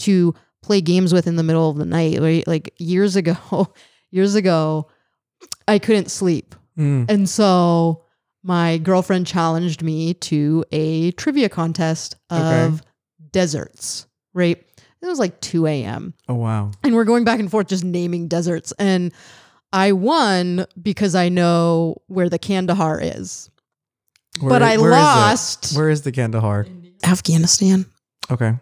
to play games with in the middle of the night, right? Like years ago, years ago, I couldn't sleep. Mm. And so my girlfriend challenged me to a trivia contest of okay. deserts, right? It was like two a.m. Oh, wow. And we're going back and forth just naming deserts. And I won because I know where the Kandahar is. Where, but I where lost. Is where is the Kandahar? Afghanistan. Okay.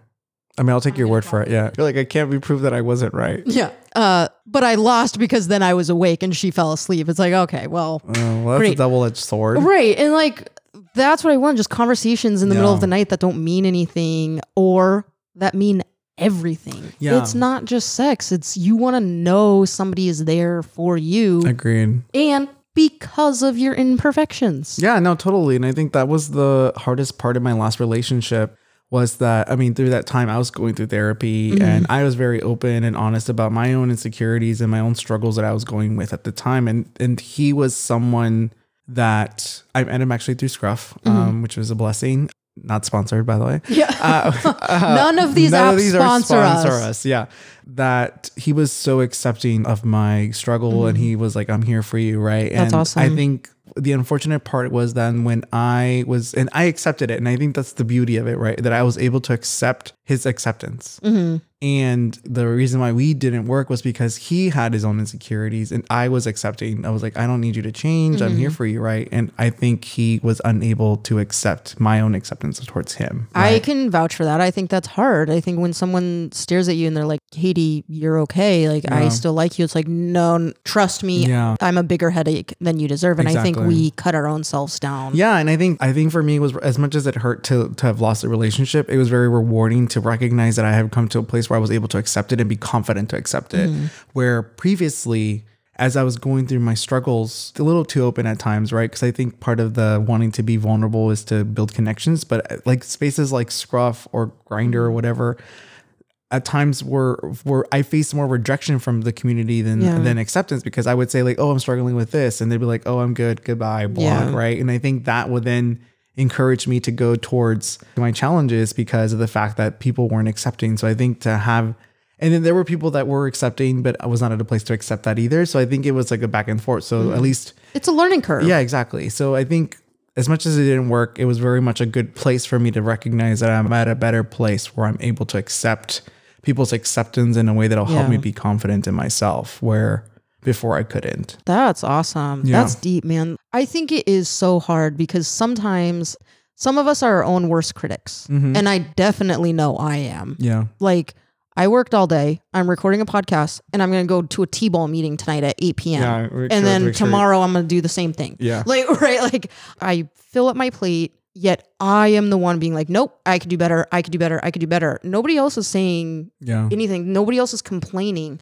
I mean, I'll take your word for it. Yeah. I feel like I can't be proved that I wasn't right. Yeah. Uh, but I lost because then I was awake and she fell asleep. It's like, okay, well, uh, well that's great. A double-edged sword. Right. And like, that's what I want. Just conversations in the yeah. middle of the night that don't mean anything or that mean everything. Yeah. It's not just sex. It's you want to know somebody is there for you. Agreed. And because of your imperfections. Yeah, no, totally. And I think that was the hardest part of my last relationship. Was that, I mean, through that time I was going through therapy mm-hmm. and I was very open and honest about my own insecurities and my own struggles that I was going with at the time. And and he was someone that I met him actually through Scruff, mm-hmm. um, which was a blessing. Not sponsored, by the way. Yeah. Uh, uh, none of these none apps of these sponsor, are sponsor us. us. Yeah. That he was so accepting of my struggle mm-hmm. and he was like, I'm here for you. Right. That's and awesome. I think the unfortunate part was then when I was, and I accepted it. And I think that's the beauty of it, right? That I was able to accept his acceptance. Mm-hmm. And the reason why we didn't work was because he had his own insecurities and I was accepting. I was like, I don't need you to change. Mm-hmm. I'm here for you. Right. And I think he was unable to accept my own acceptance towards him. Right? I can vouch for that. I think that's hard. I think when someone stares at you and they're like, Katie, you're okay. Like yeah. I still like you. It's like, no, trust me. Yeah. I'm a bigger headache than you deserve. And exactly. I think we cut our own selves down. Yeah. And I think, I think for me it was as much as it hurt to, to have lost a relationship, it was very rewarding to recognize that I have come to a place where before I was able to accept it and be confident to accept it. Mm-hmm. Where previously, as I was going through my struggles, a little too open at times, right? Because I think part of the wanting to be vulnerable is to build connections. But like spaces like Scruff or Grindr or whatever, at times were were I faced more rejection from the community than yeah. than acceptance, because I would say like, oh, I'm struggling with this. And they'd be like, oh, I'm good. Goodbye. Blog, yeah. right? And I think that would then encourage me to go towards my challenges because of the fact that people weren't accepting. So I think to have... And then there were people that were accepting, but I was not at a place to accept that either. So I think it was like a back and forth. So mm. at least... It's a learning curve. Yeah, exactly. So I think as much as it didn't work, it was very much a good place for me to recognize that I'm at a better place where I'm able to accept people's acceptance in a way that'll yeah. help me be confident in myself, where before I couldn't. That's awesome. Yeah. That's deep, man. I think it is so hard because sometimes some of us are our own worst critics. Mm-hmm. And I definitely know I am. Yeah. Like... I worked all day. I'm recording a podcast and I'm going to go to a T-ball meeting tonight at eight p.m. Yeah, and sure, then tomorrow sure. I'm going to do the same thing. Yeah. Like, right. Like I fill up my plate, yet I am the one being like, nope, I could do better. I could do better. I could do better. Nobody else is saying yeah. anything. Nobody else is complaining.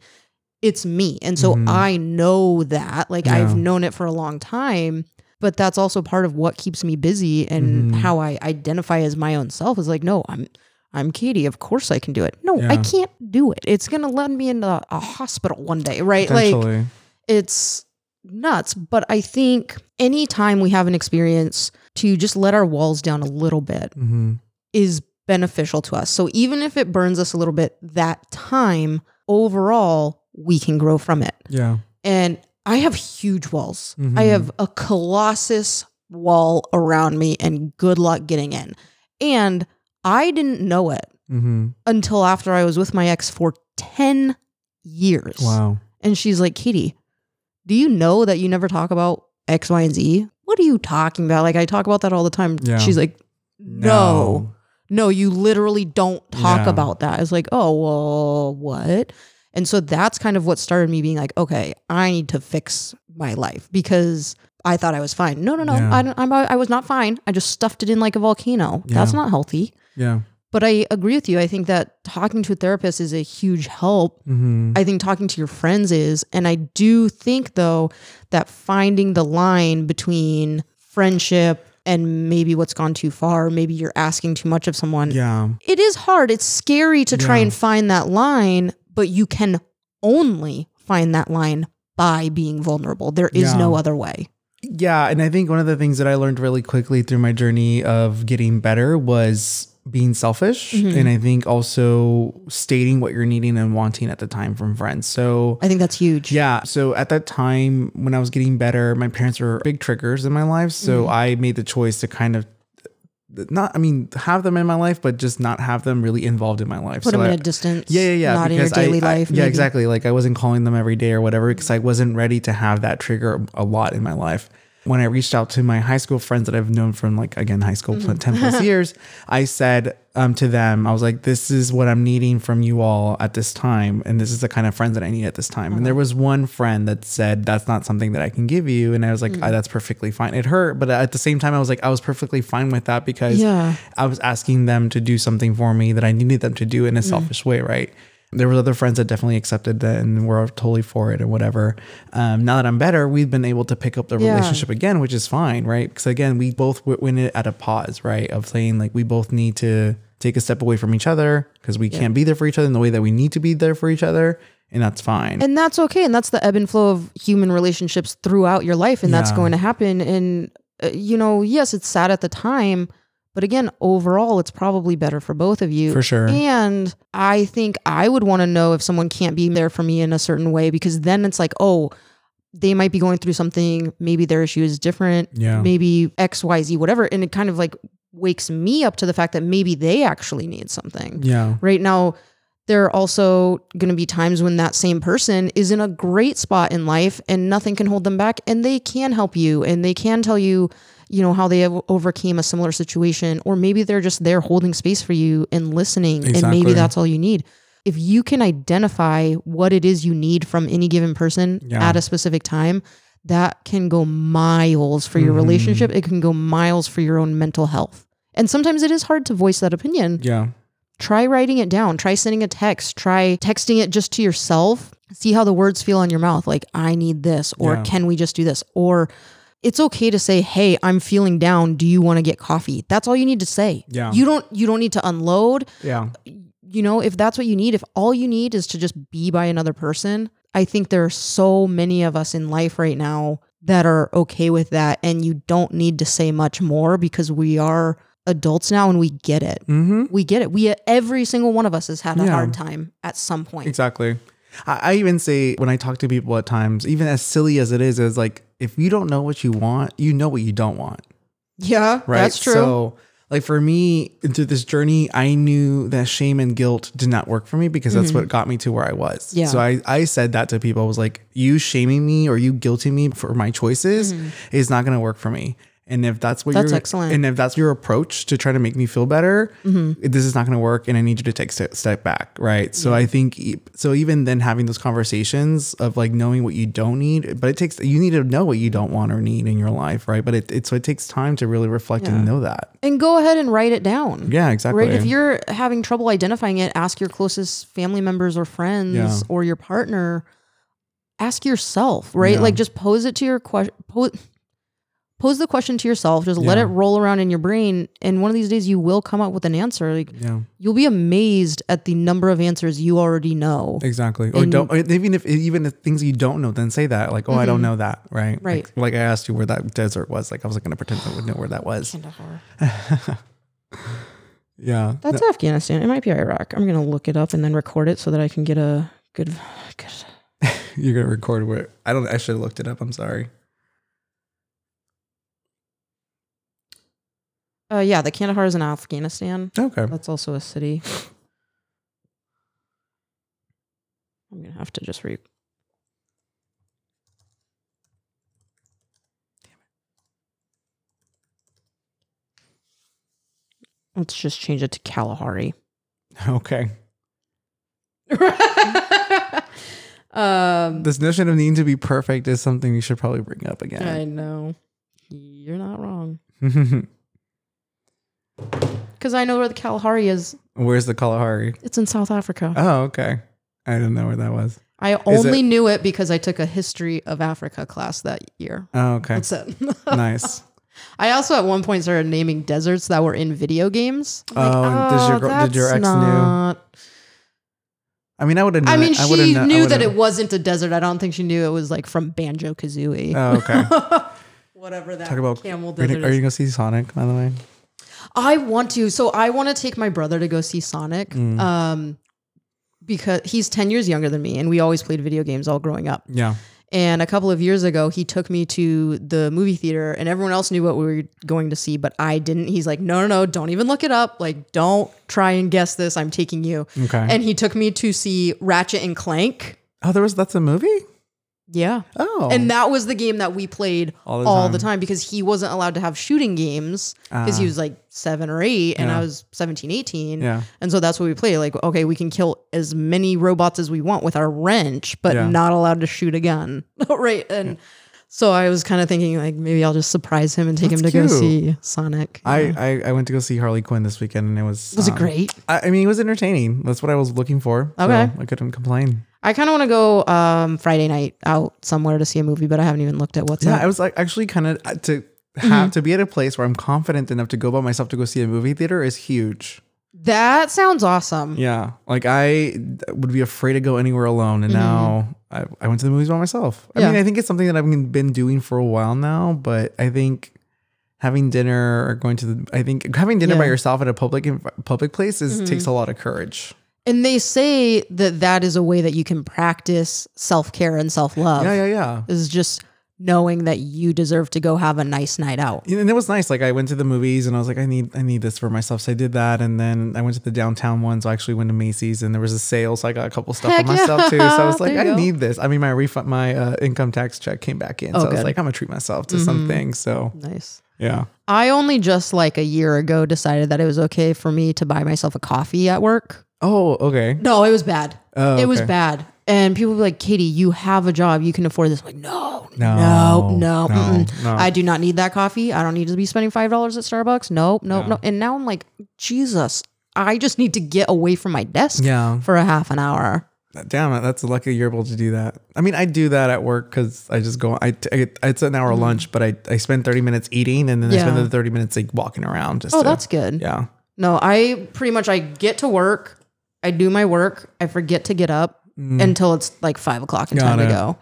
It's me. And so mm-hmm. I know that, like yeah. I've known it for a long time, but that's also part of what keeps me busy and mm-hmm. how I identify as my own self is like, no, I'm I'm Katie. Of course I can do it. No, yeah. I can't do it. It's going to land me into a hospital one day, right? Like it's nuts. But I think anytime we have an experience to just let our walls down a little bit mm-hmm. is beneficial to us. So even if it burns us a little bit that time, overall, we can grow from it. Yeah. And I have huge walls. Mm-hmm. I have a colossus wall around me and good luck getting in. And I didn't know it mm-hmm. until after I was with my ex for ten years. Wow. And she's like, Katie, do you know that you never talk about X, Y, and Z? What are you talking about? Like, I talk about that all the time. Yeah. She's like, no, no, no, you literally don't talk yeah. about that. It's like, oh, well, what? And so that's kind of what started me being like, okay, I need to fix my life because I thought I was fine. No, no, no. Yeah. I, I'm, I was not fine. I just stuffed it in like a volcano. Yeah. That's not healthy. Yeah. But I agree with you. I think that talking to a therapist is a huge help. Mm-hmm. I think talking to your friends is. And I do think, though, that finding the line between friendship and maybe what's gone too far, maybe you're asking too much of someone. Yeah. It is hard. It's scary to try yeah. and find that line, but you can only find that line by being vulnerable. There is yeah. no other way. Yeah. And I think one of the things that I learned really quickly through my journey of getting better was being selfish. Mm-hmm. And I think also stating what you're needing and wanting at the time from friends. So I think that's huge. Yeah. So at that time when I was getting better, my parents were big triggers in my life. So mm-hmm. I made the choice to kind of not, I mean, have them in my life, but just not have them really involved in my life. Put so them at a distance. Yeah, yeah, yeah. Not in your daily I, life. I, yeah, exactly. Like I wasn't calling them every day or whatever because I wasn't ready to have that trigger a lot in my life. When I reached out to my high school friends that I've known from like, again, high school, mm-hmm. ten plus years, I said um, to them, I was like, this is what I'm needing from you all at this time. And this is the kind of friends that I need at this time. Mm-hmm. And there was one friend that said, that's not something that I can give you. And I was like, mm-hmm. oh, that's perfectly fine. It hurt. But at the same time, I was like, I was perfectly fine with that because yeah. I was asking them to do something for me that I needed them to do in a mm-hmm. selfish way. Right. There were other friends that definitely accepted that and were totally for it or whatever. Um, now that I'm better, we've been able to pick up the yeah. relationship again, which is fine, right? Because again, we both went at a pause, right? Of saying like, we both need to take a step away from each other because we yeah. can't be there for each other in the way that we need to be there for each other. And that's fine. And that's okay. And that's the ebb and flow of human relationships throughout your life. And yeah. that's going to happen. And, uh, you know, yes, it's sad at the time. But again, overall, it's probably better for both of you. For sure. And I think I would want to know if someone can't be there for me in a certain way, because then it's like, oh, they might be going through something. Maybe their issue is different. Yeah. Maybe X, Y, Z, whatever. And it kind of like wakes me up to the fact that maybe they actually need something. Yeah. Right now, there are also going to be times when that same person is in a great spot in life and nothing can hold them back and they can help you and they can tell you, you know, how they overcame a similar situation, or maybe they're just there holding space for you and listening. Exactly. And maybe that's all you need. If you can identify what it is you need from any given person yeah. at a specific time, that can go miles for your mm. relationship. It can go miles for your own mental health. And sometimes it is hard to voice that opinion. Yeah. try writing it down. Try sending a text. Try texting it just to yourself. See how the words feel on your mouth. Like, I need this, or yeah. can we just do this? Or it's okay to say, hey, I'm feeling down. Do you want to get coffee? That's all you need to say. Yeah. You don't, you don't need to unload. Yeah. You know, if that's what you need, if all you need is to just be by another person, I think there are so many of us in life right now that are okay with that. And you don't need to say much more because we are adults now and we get it. Mm-hmm. We get it. We, every single one of us has had a yeah. hard time at some point. Exactly. I even say when I talk to people at times, even as silly as it is, is like, if you don't know what you want, you know what you don't want. Yeah, right? That's true. So like for me, through this journey, I knew that shame and guilt did not work for me because that's mm-hmm. what got me to where I was. Yeah. So I, I said that to people. I was like, you shaming me or you guilting me for my choices mm-hmm. is not going to work for me. And if that's what that's you're, excellent. And if that's your approach to try to make me feel better, mm-hmm. this is not going to work. And I need you to take a step, step back. Right. So yeah. I think, so even then having those conversations of like knowing what you don't need, but it takes, you need to know what you don't want or need in your life. Right. But it, it so it takes time to really reflect yeah. and know that. And go ahead and write it down. Yeah, exactly. Right. If you're having trouble identifying it, ask your closest family members or friends yeah. or your partner, ask yourself, right? Yeah. Like just pose it to your question. Po- Pose the question to yourself, just yeah. let it roll around in your brain. And one of these days you will come up with an answer. Like yeah. you'll be amazed at the number of answers you already know. Exactly. And or don't, or even if, even if things you don't know, then say that like, oh, mm-hmm. I don't know that. Right. Right. Like, like I asked you where that desert was. Like I wasn't going to pretend I would know where that was. Kandahar. yeah. That's no. Afghanistan. It might be Iraq. I'm going to look it up and then record it so that I can get a good, good. You're going to record where I don't, I should have looked it up. I'm sorry. Uh, yeah, the Kandahar is in Afghanistan. Okay. That's also a city. I'm going to have to just read. Damn it. Let's just change it to Kalahari. Okay. um, this notion of needing to be perfect is something we should probably bring up again. I know. You're not wrong. Because I know where the Kalahari is. Where's the Kalahari? It's in South Africa. Oh, okay. I didn't know where that was. I only it- knew it because I took a history of Africa class that year. Oh, okay. That's it. Nice. I also at one point started naming deserts that were in video games. Like, oh, oh, did your, girl, did your ex not... knew? I mean, I would have known. I mean, she I kn- knew I that it wasn't a desert. I don't think she knew it was like from Banjo-Kazooie. Oh, okay. Whatever that Talk about, camel desert are you, are you going to see Sonic, by the way? I want to. So I want to take my brother to go see Sonic mm. um, because he's ten years younger than me and we always played video games all growing up. Yeah. And a couple of years ago, he took me to the movie theater and everyone else knew what we were going to see, but I didn't. He's like, no, no, no, don't even look it up. Like, don't try and guess this. I'm taking you. Okay. And he took me to see Ratchet and Clank. Oh, there was, that's a movie? Yeah. Oh. And that was the game that we played all the, all time. the time because he wasn't allowed to have shooting games because uh, he was like seven or eight and yeah. I was seventeen, eighteen. Yeah. And so that's what we played. Like, okay, we can kill as many robots as we want with our wrench, but yeah. not allowed to shoot a gun. Right. And yeah. so I was kind of thinking like maybe I'll just surprise him and take that's him to cute. go see Sonic. I, yeah. I, I went to go see Harley Quinn this weekend and it was... Was um, it great? I, I mean, it was entertaining. That's what I was looking for. Okay. So I couldn't complain. I kind of want to go um, Friday night out somewhere to see a movie, but I haven't even looked at what's yeah, up. Yeah, I was like actually kind of to have mm-hmm. to be at a place where I'm confident enough to go by myself to go see a movie theater is huge. That sounds awesome. Yeah, like I would be afraid to go anywhere alone, and mm-hmm. now I, I went to the movies by myself. I yeah. mean, I think it's something that I've been doing for a while now, but I think having dinner or going to the I think having dinner yeah. by yourself at a public public place is mm-hmm. takes a lot of courage. And they say that that is a way that you can practice self-care and self-love. Yeah, yeah, yeah. Is just knowing that you deserve to go have a nice night out. And it was nice. Like I went to the movies and I was like, I need I need this for myself. So I did that. And then I went to the downtown one. So I actually went to Macy's and there was a sale. So I got a couple stuff Heck for myself yeah. too. So I was like, I go. need this. I mean, my refund, my uh, income tax check came back in. Oh, so good. I was like, I'm going to treat myself to mm-hmm. something. So nice. Yeah. I only just like a year ago decided that it was okay for me to buy myself a coffee at work. Oh, okay. No, it was bad. Oh, okay. It was bad. And people were like, Katie, you have a job. You can afford this. I'm like, no, no, no, no, no. I do not need that coffee. I don't need to be spending five dollars at Starbucks. Nope, nope, yeah. no. And now I'm like, Jesus, I just need to get away from my desk yeah. for a half an hour. Damn it. That's lucky you're able to do that. I mean, I do that at work because I just go, I, I it's an hour mm-hmm. lunch, but I, I spend thirty minutes eating and then yeah. I spend the thirty minutes like walking around. Just oh, to, that's good. Yeah. No, I pretty much, I get to work. I do my work. I forget to get up mm. until it's like five o'clock and Got time it. to go,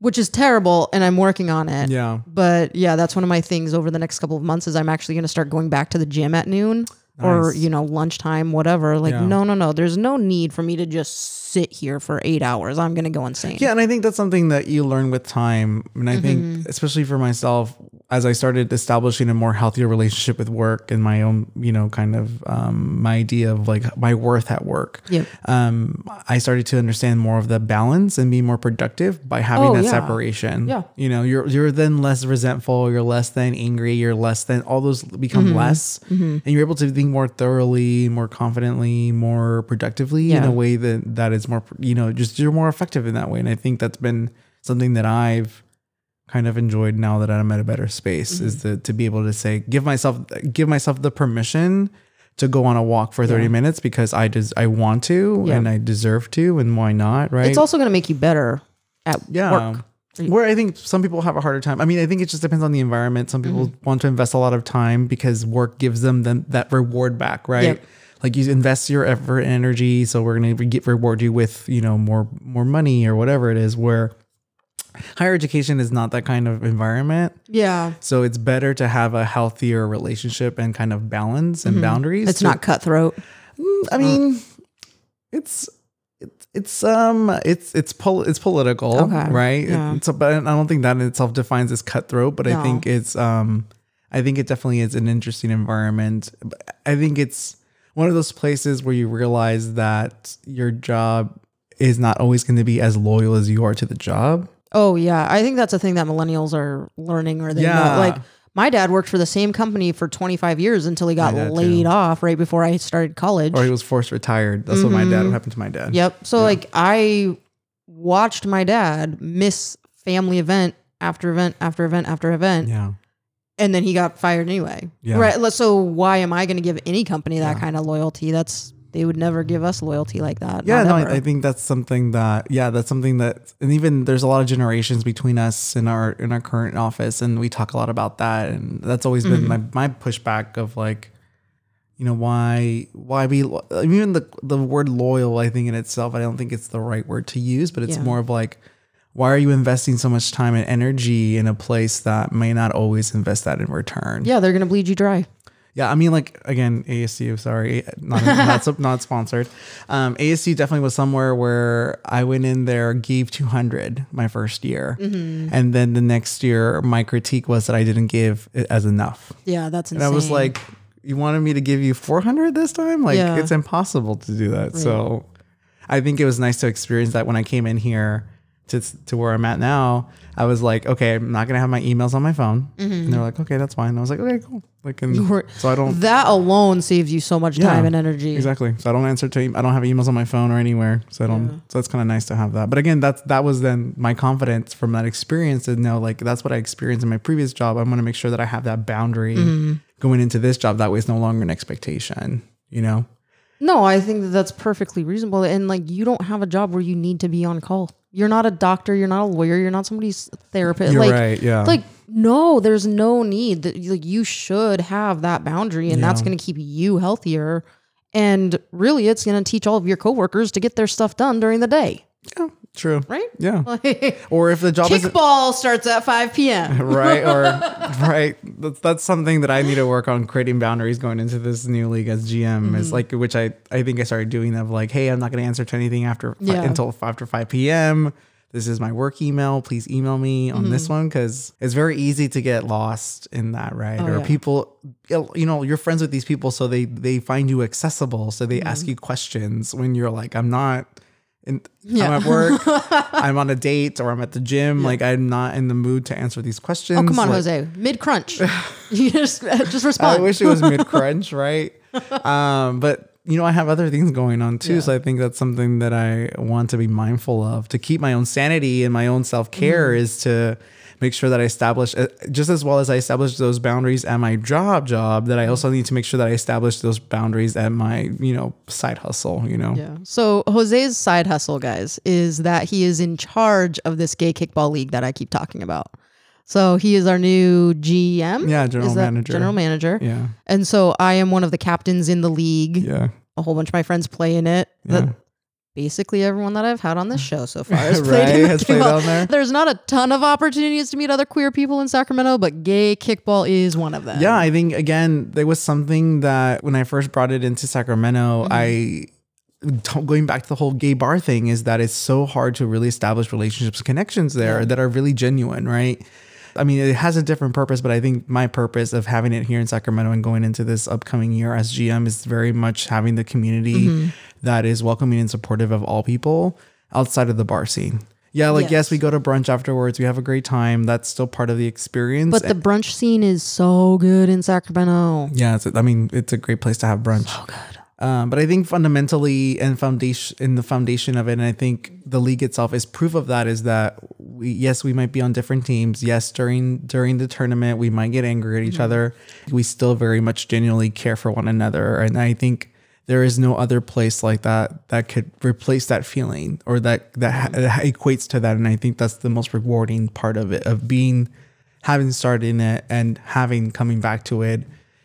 which is terrible. And I'm working on it. Yeah. But yeah, that's one of my things over the next couple of months is I'm actually going to start going back to the gym at noon. Nice. Or, you know, lunchtime, whatever. Like, yeah. no, no, no. There's no need for me to just sit here for eight hours. I'm going to go insane. Yeah. And I think that's something that you learn with time. And I mm-hmm. think, especially for myself, as I started establishing a more healthier relationship with work and my own, you know, kind of um, my idea of like my worth at work, yep. um, I started to understand more of the balance and be more productive by having oh, that yeah. separation. Yeah. You know, you're, you're then less resentful, you're less than angry, you're less than, all those become mm-hmm. less mm-hmm. and you're able to think more thoroughly, more confidently, more productively yeah. in a way that, that is more, you know, just you're more effective in that way. And I think that's been something that I've kind of enjoyed now that I'm at a better space mm-hmm. is to, to be able to say, give myself, give myself the permission to go on a walk for thirty yeah. minutes because I des- I want to yeah. and I deserve to, and why not? Right. It's also going to make you better at yeah. work. Where I think some people have a harder time. I mean, I think it just depends on the environment. Some people mm-hmm. want to invest a lot of time because work gives them them that reward back, right? Yep. Like you invest your effort and energy, so we're going to get reward you with, you know, more more money or whatever it is. Where higher education is not that kind of environment. Yeah. So it's better to have a healthier relationship and kind of balance and mm-hmm. boundaries. It's to, not cutthroat. I mean, mm. it's. It's um, it's it's pol- it's political, okay. right? Yeah. It's, but I don't think that in itself defines as cutthroat. But no. I think it's um, I think it definitely is an interesting environment. I think it's one of those places where you realize that your job is not always going to be as loyal as you are to the job. Oh yeah, I think that's a thing that millennials are learning, or they yeah. know. Like my dad worked for the same company for twenty-five years until he got laid too. off right before I started college. Or he was forced retired. That's mm-hmm. what my dad, what happened to my dad. Yep. So yeah. like I watched my dad miss family event after event after event after event. Yeah. And then he got fired anyway. Yeah. Right. So why am I going to give any company that yeah. kind of loyalty? That's, they would never give us loyalty like that. Yeah, no, I, I think that's something that, yeah, that's something that, and even there's a lot of generations between us in our, in our current office. And we talk a lot about that. And that's always mm-hmm. been my, my pushback of like, you know, why, why be, even the, the word loyal, I think in itself, I don't think it's the right word to use, but it's yeah. more of like, why are you investing so much time and energy in a place that may not always invest that in return? Yeah. They're going to bleed you dry. Yeah, I mean, like, again, A S U, sorry, not not, not sponsored. Um, A S U definitely was somewhere where I went in there, gave two hundred my first year. Mm-hmm. And then the next year, my critique was that I didn't give it as enough. Yeah, that's insane. And I was like, you wanted me to give you four hundred this time? Like, yeah. it's impossible to do that. Right. So I think it was nice to experience that when I came in here. To to where I'm at now, I was like, okay, I'm not gonna have my emails on my phone, mm-hmm. and they're like, okay, that's fine. And I was like, okay, cool. Like, and were, so I don't. That alone saves you so much yeah, time and energy. Exactly. So I don't answer to. I don't have emails on my phone or anywhere. So I don't. Yeah. So it's kind of nice to have that. But again, that's that was then my confidence from that experience to know like that's what I experienced in my previous job. I'm gonna make sure that I have that boundary mm-hmm. going into this job. That way, it's no longer an expectation. You know. No, I think that that's perfectly reasonable. And like, you don't have a job where you need to be on call. You're not a doctor. You're not a lawyer. You're not somebody's therapist. You're like, right, yeah. like, no, there's no need. That like, you should have that boundary, and yeah. that's going to keep you healthier. And really, it's going to teach all of your coworkers to get their stuff done during the day. Yeah, true. Right? Yeah. Like, or if the job is kickball starts at five p.m. right? Or right. That's that's something that I need to work on, creating boundaries going into this new league as G M. Mm-hmm. Is like, which I, I think I started doing of like, hey, I'm not going to answer to anything after yeah. fi- until after five p.m. This is my work email. Please email me on mm-hmm. this one, because it's very easy to get lost in that, right? Oh, or yeah. people, you know, you're friends with these people, so they they find you accessible, so they mm-hmm. ask you questions when you're like, I'm not. And yeah. I'm at work, I'm on a date, or I'm at the gym. Yeah. Like, I'm not in the mood to answer these questions. Oh, come on, like, Jose. Mid-crunch. You just, just respond. I wish it was mid-crunch, right? um, but, you know, I have other things going on, too. Yeah. So I think that's something that I want to be mindful of. To keep my own sanity and my own self-care mm-hmm. is to make sure that I establish, just as well as I establish those boundaries at my job job, that I also need to make sure that I establish those boundaries at my, you know, side hustle, you know? Yeah. So Jose's side hustle, guys, is that he is in charge of this gay kickball league that I keep talking about. So he is our new G M. Yeah, general manager. General manager. Yeah. And so I am one of the captains in the league. Yeah. A whole bunch of my friends play in it. Yeah. The, basically everyone that I've had on this show so far has played, right? in the has played on there. There's not a ton of opportunities to meet other queer people in Sacramento, but gay kickball is one of them. Yeah, I think, again, there was something that when I first brought it into Sacramento, mm-hmm. I... going back to the whole gay bar thing, is that it's so hard to really establish relationships, connections there yeah. that are really genuine, right? I mean, it has a different purpose, but I think my purpose of having it here in Sacramento and going into this upcoming year as G M is very much having the community mm-hmm. that is welcoming and supportive of all people outside of the bar scene. Yeah, like, yes. yes, we go to brunch afterwards. We have a great time. That's still part of the experience. But and the brunch scene is so good in Sacramento. Yeah, it's a, I mean, it's a great place to have brunch. So good. Um, but I think fundamentally and foundation in the foundation of it, and I think the league itself is proof of that, is that we, yes, we might be on different teams. Yes, during during the tournament, we might get angry at each mm-hmm. other. We still very much genuinely care for one another. And I think there is no other place like that that could replace that feeling, or that that, mm-hmm. ha- that equates to that. And I think that's the most rewarding part of it, of being, having started in it and having coming back to it.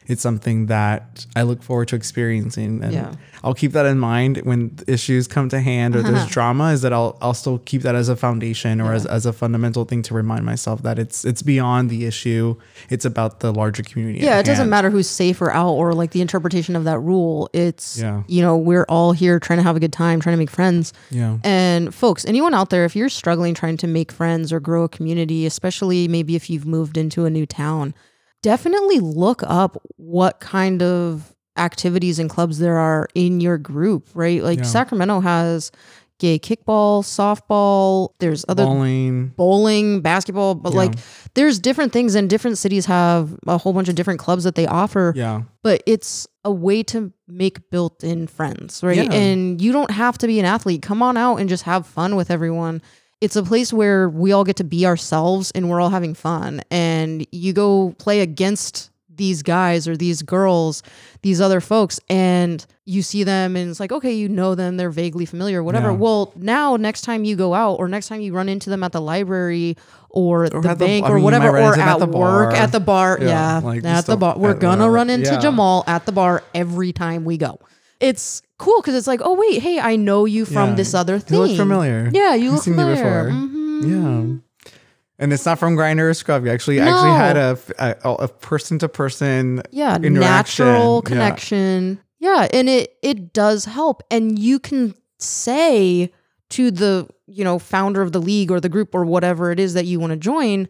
It's something that I look forward to experiencing, and yeah. I'll keep that in mind when issues come to hand or there's drama, is that I'll, I'll still keep that as a foundation, or yeah. as, as a fundamental thing to remind myself that it's it's beyond the issue. It's about the larger community. Yeah, it hand. doesn't matter who's safe or out, or like the interpretation of that rule. It's, yeah. you know, we're all here trying to have a good time, trying to make friends. Yeah. And folks, anyone out there, if you're struggling trying to make friends or grow a community, especially maybe if you've moved into a new town, definitely look up what kind of activities and clubs there are in your group, right? Like yeah. Sacramento has gay kickball, softball, there's other bowling, bowling basketball, but yeah. like there's different things, and different cities have a whole bunch of different clubs that they offer. Yeah. But it's a way to make built-in friends, right? Yeah. And you don't have to be an athlete. Come on out and just have fun with everyone. It's a place where we all get to be ourselves and we're all having fun. And you go play against these guys or these girls, these other folks, and you see them and it's like, okay, you know them, they're vaguely familiar, whatever. Yeah. Well, now next time you go out, or next time you run into them at the library or, or the bank the, or mean, whatever, or at, at work, at the bar. Yeah, yeah like at the bar. We're going to run into yeah. Jamal at the bar every time we go. It's cool because it's like, oh wait, hey, I know you from yeah. this other thing. You look familiar. Yeah, you I've look seen familiar. You before. Mm-hmm. Yeah, and it's not from Grindr or Scruff. You actually no. actually had a a person to person yeah interaction, natural connection. Yeah. yeah, and it it does help, and you can say to the you know founder of the league or the group or whatever it is that you want to join,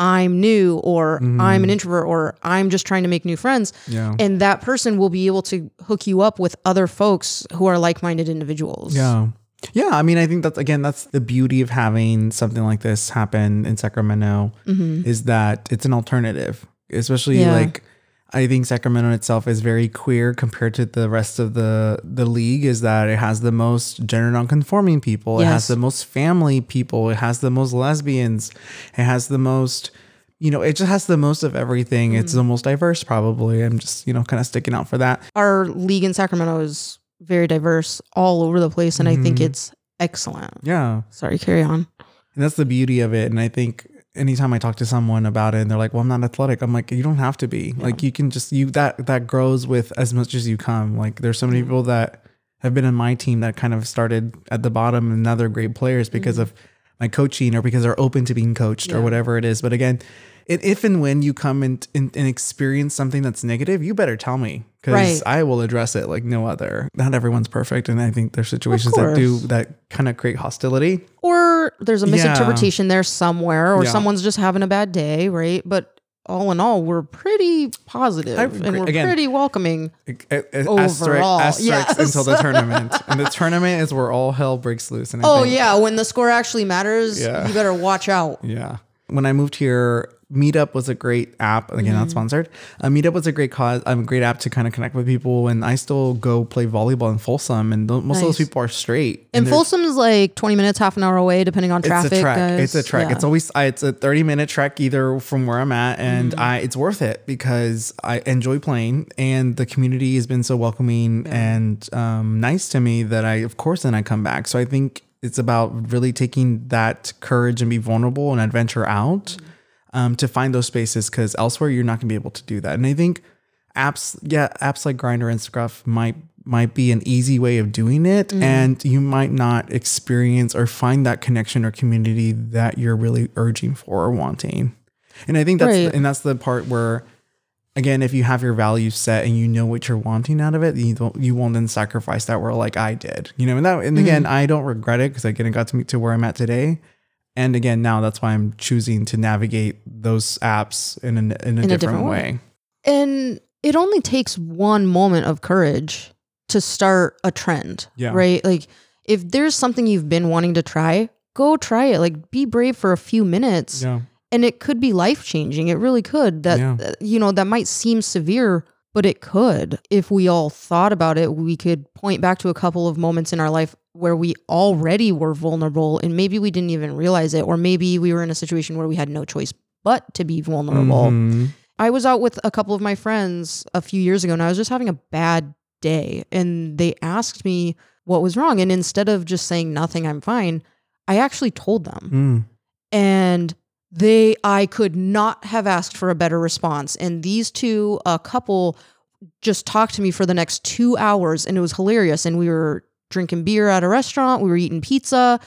I'm new, or mm. I'm an introvert, or I'm just trying to make new friends. Yeah. And that person will be able to hook you up with other folks who are like-minded individuals. Yeah. Yeah. I mean, I think that's, again, that's the beauty of having something like this happen in Sacramento mm-hmm. is that it's an alternative, especially yeah. like, I think Sacramento itself is very queer compared to the rest of the, the league, is that it has the most gender nonconforming people. Yes. It has the most family people. It has the most lesbians. It has the most, you know, it just has the most of everything. Mm-hmm. It's the most diverse, probably. I'm just, you know, kind of sticking out for that. Our league in Sacramento is very diverse all over the place. And mm-hmm. I think it's excellent. Yeah. Sorry, carry on. And that's the beauty of it. And I think, anytime I talk to someone about it and they're like, well, I'm not athletic. I'm like, you don't have to be. Yeah. Like you can just, you, that, that grows with as much as you come. Like there's so many people that have been in my team that kind of started at the bottom and now they're great players because mm-hmm. of my coaching, or because they're open to being coached yeah. or whatever it is. But again, it, if and when you come and, and, and experience something that's negative, you better tell me, because right. I will address it like no other. Not everyone's perfect. And I think there's situations that do that kind of create hostility. Or there's a misinterpretation yeah. there somewhere, or yeah. someone's just having a bad day, right? But all in all, we're pretty positive and we're Again, pretty welcoming a, a, a, overall. Asterisk, asterisk yes. until the tournament. And the tournament is where all hell breaks loose. And I oh, think, yeah. when the score actually matters, yeah. you better watch out. Yeah. When I moved here, Meetup was a great app. Again, mm-hmm. not sponsored. Uh, Meetup was a great cause, um, a great app to kind of connect with people. And I still go play volleyball in Folsom, and th- most nice. of those people are straight. And, and Folsom is like twenty minutes, half an hour away, depending on traffic. It's a trek. Guys. It's a trek. Yeah. It's always I, it's a thirty minute trek either from where I'm at, and mm-hmm. I it's worth it because I enjoy playing, and the community has been so welcoming yeah. and um, nice to me that I of course then I come back. So I think it's about really taking that courage and be vulnerable and adventure out. Mm-hmm. Um, to find those spaces, because elsewhere you're not going to be able to do that. And I think apps, yeah, apps like Grindr and Scruff might might be an easy way of doing it. Mm-hmm. And you might not experience or find that connection or community that you're really urging for or wanting. And I think that's right. the, and that's the part where, again, if you have your values set and you know what you're wanting out of it, you don't, you won't then sacrifice that world like I did. You know, and that, and again, mm-hmm. I don't regret it because I again, got to meet to where I'm at today. And again, now that's why I'm choosing to navigate those apps in an, in a, in different, a different way. way. And it only takes one moment of courage to start a trend, yeah. right? Like if there's something you've been wanting to try, go try it. Like be brave for a few minutes yeah. and it could be life-changing. It really could. That, yeah. you know, that might seem severe, but it could. If we all thought about it, we could point back to a couple of moments in our life where we already were vulnerable and maybe we didn't even realize it, or maybe we were in a situation where we had no choice but to be vulnerable. Mm-hmm. I was out with a couple of my friends a few years ago and I was just having a bad day, and they asked me what was wrong. And instead of just saying nothing, I'm fine, I actually told them. Mm. And They, I could not have asked for a better response. And these two, a couple, just talked to me for the next two hours and it was hilarious. And we were drinking beer at a restaurant, we were eating pizza.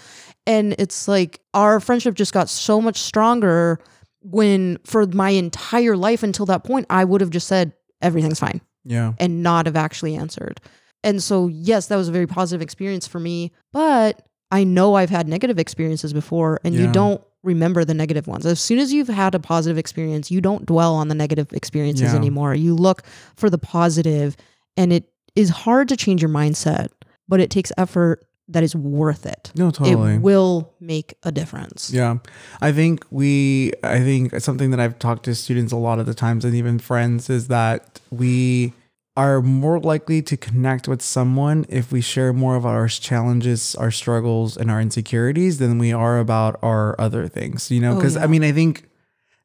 And it's like our friendship just got so much stronger when for my entire life until that point, I would have just said, everything's fine. Yeah. And not have actually answered. And so, yes, that was a very positive experience for me. But I know I've had negative experiences before, and yeah. you don't remember the negative ones. As soon as you've had a positive experience, you don't dwell on the negative experiences yeah. anymore. You look for the positive, and it is hard to change your mindset, but it takes effort that is worth it. No, totally. It will make a difference. Yeah. I think we, I think something that I've talked to students a lot of the times and even friends is that we are more likely to connect with someone if we share more of our challenges, our struggles, and our insecurities than we are about our other things, you know? Because oh, yeah. I mean, I think,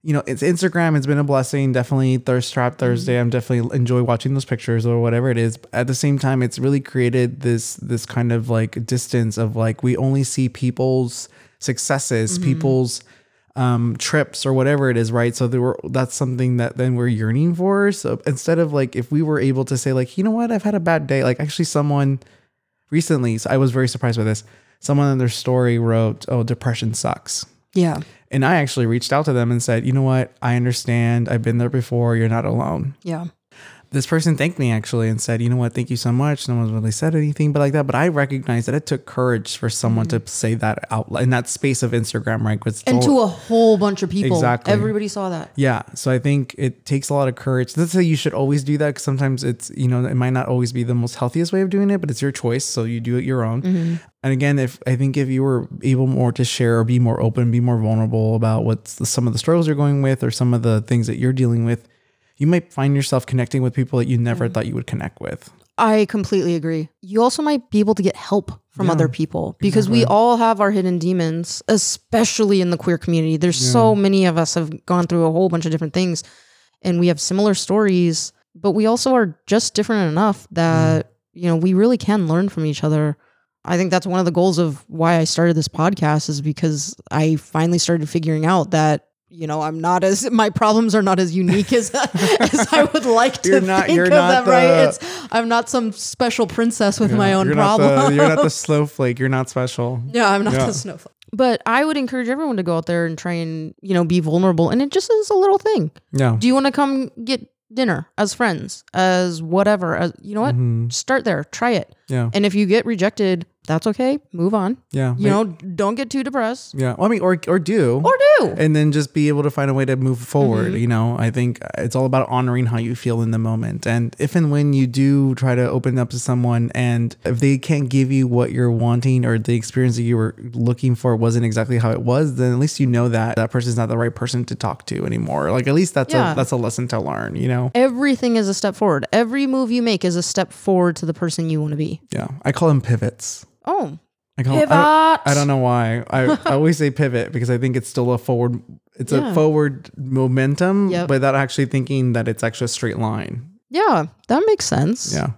you know, it's Instagram, it's been a blessing, definitely Thirst Trap Thursday. I'm definitely enjoy watching those pictures or whatever it is. At the same time, it's really created this, this kind of like distance of like, we only see people's successes, mm-hmm. people's um trips or whatever it is, right? So there were that's something that then we're yearning for. So instead of like if we were able to say like, you know what, I've had a bad day, like actually someone recently, so I was very surprised by this, someone in their story wrote, oh, depression sucks. Yeah. And I actually reached out to them and said, you know what, I understand, I've been there before, you're not alone. Yeah. This person thanked me actually and said, you know what, thank you so much. No one's really said anything but like that. But I recognize that it took courage for someone mm-hmm. to say that out in that space of Instagram, right? And to a whole bunch of people. Exactly. Everybody saw that. Yeah. So I think it takes a lot of courage. That's how you should always do that, because sometimes it's, you know, it might not always be the most healthiest way of doing it, but it's your choice. So you do it your own. Mm-hmm. And again, if I think if you were able more to share or be more open, be more vulnerable about what's the, some of the struggles you're going with or some of the things that you're dealing with, you might find yourself connecting with people that you never mm-hmm. thought you would connect with. I completely agree. You also might be able to get help from yeah, other people, because exactly. we all have our hidden demons, especially in the queer community. There's yeah. so many of us have gone through a whole bunch of different things, and we have similar stories, but we also are just different enough that, mm. you know, we really can learn from each other. I think that's one of the goals of why I started this podcast, is because I finally started figuring out that, you know, I'm not as, my problems are not as unique as, as I would like to you're not, think you're of not them, the, right? It's, I'm not some special princess with my own problems. You're not the snowflake. You're not special. Yeah, I'm not yeah. the snowflake. But I would encourage everyone to go out there and try and, you know, be vulnerable. And it just is a little thing. Yeah. Do you want to come get dinner as friends, as whatever? As, you know what? Mm-hmm. Start there. Try it. Yeah. And if you get rejected, that's okay. Move on. Yeah. You know, don't get too depressed. Yeah. Well, I mean, or or do. Or do. And then just be able to find a way to move forward. Mm-hmm. You know, I think it's all about honoring how you feel in the moment. And if and when you do try to open up to someone and if they can't give you what you're wanting or the experience that you were looking for wasn't exactly how it was, then at least you know that that person's not the right person to talk to anymore. Like, at least that's, yeah. a, that's a lesson to learn, you know? Everything is a step forward. Every move you make is a step forward to the person you want to be. Yeah. I call them pivots. Oh, I, call, I, don't, I don't know why I, I always say pivot because I think it's still a forward. It's yeah. a forward momentum yep. without actually thinking that it's actually a straight line. Yeah, that makes sense. Yeah.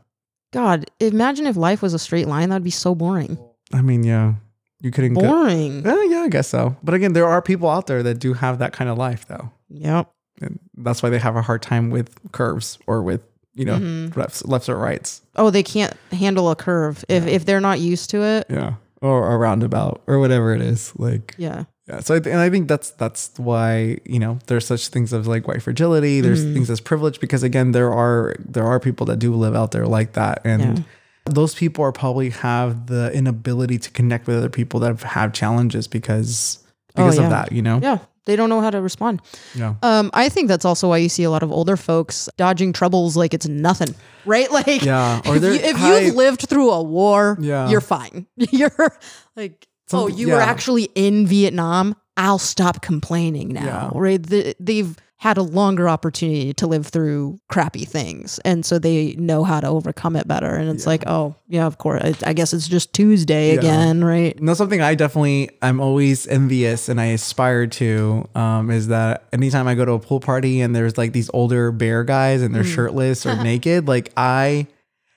God, imagine if life was a straight line. That'd be so boring. I mean, yeah, you couldn't. Boring. Go, eh, yeah, I guess so. But again, there are people out there that do have that kind of life, though. Yep. And that's why they have a hard time with curves or with. You know, mm-hmm. lefts, lefts or rights. Oh, they can't handle a curve if, yeah. if they're not used to it. Yeah. Or a roundabout or whatever it is. Like, yeah. Yeah. So I th- and I think that's, that's why, you know, there's such things as like white fragility. There's mm-hmm. things as privilege, because again, there are, there are people that do live out there like that. And yeah. those people are probably have the inability to connect with other people that have, have challenges because, because oh, yeah. of that, you know? Yeah. They don't know how to respond. Yeah. Um, I think that's also why you see a lot of older folks dodging troubles like it's nothing, right? Like, yeah. or if, you, if you've lived through a war, yeah. you're fine. You're like, Something, oh, you yeah. were actually in Vietnam. I'll stop complaining now, yeah. right? The, they've had a longer opportunity to live through crappy things. And so they know how to overcome it better. And it's yeah. like, oh, yeah, of course. I, I guess it's just Tuesday yeah. again, right? No, something I definitely, I'm always envious and I aspire to um, is that anytime I go to a pool party and there's like these older bear guys and they're mm. shirtless or naked, like I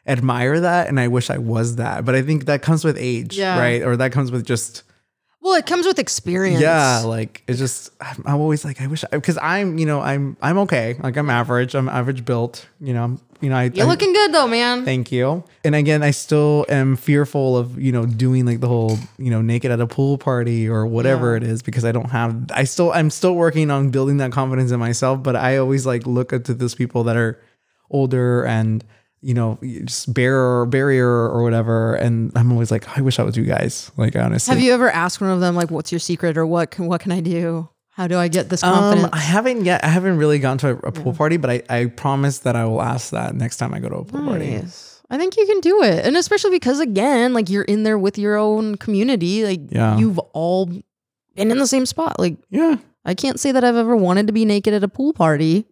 admire that and I wish I was that. But I think that comes with age, yeah. right? Or that comes with just... Well, it comes with experience. Yeah, like it's just I'm, I'm always like I wish because I'm you know I'm I'm okay like I'm average I'm average built you know I'm, you know I, you're I, looking good though, man. Thank you. And again, I still am fearful of you know doing like the whole you know naked at a pool party or whatever yeah. it is because I don't have I still I'm still working on building that confidence in myself. But I always like look up to those people that are older and. You know, just barrier, barrier or whatever. And I'm always like, I wish I was you guys. Like, honestly. Have you ever asked one of them, like, what's your secret or what can, what can I do? How do I get this confidence? Um, I haven't yet. I haven't really gone to a, a pool yeah. party, but I, I promise that I will ask that next time I go to a pool nice. Party. I think you can do it. And especially because, again, like you're in there with your own community. Like yeah. you've all been in the same spot. Like, yeah. I can't say that I've ever wanted to be naked at a pool party.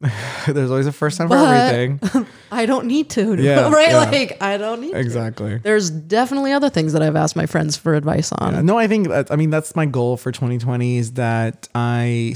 There's always a first time for everything. I don't need to, yeah, right? Yeah. Like I don't need exactly. to. There's definitely other things that I've asked my friends for advice on. Yeah. No, I think that, I mean that's my goal for twenty twenty is that I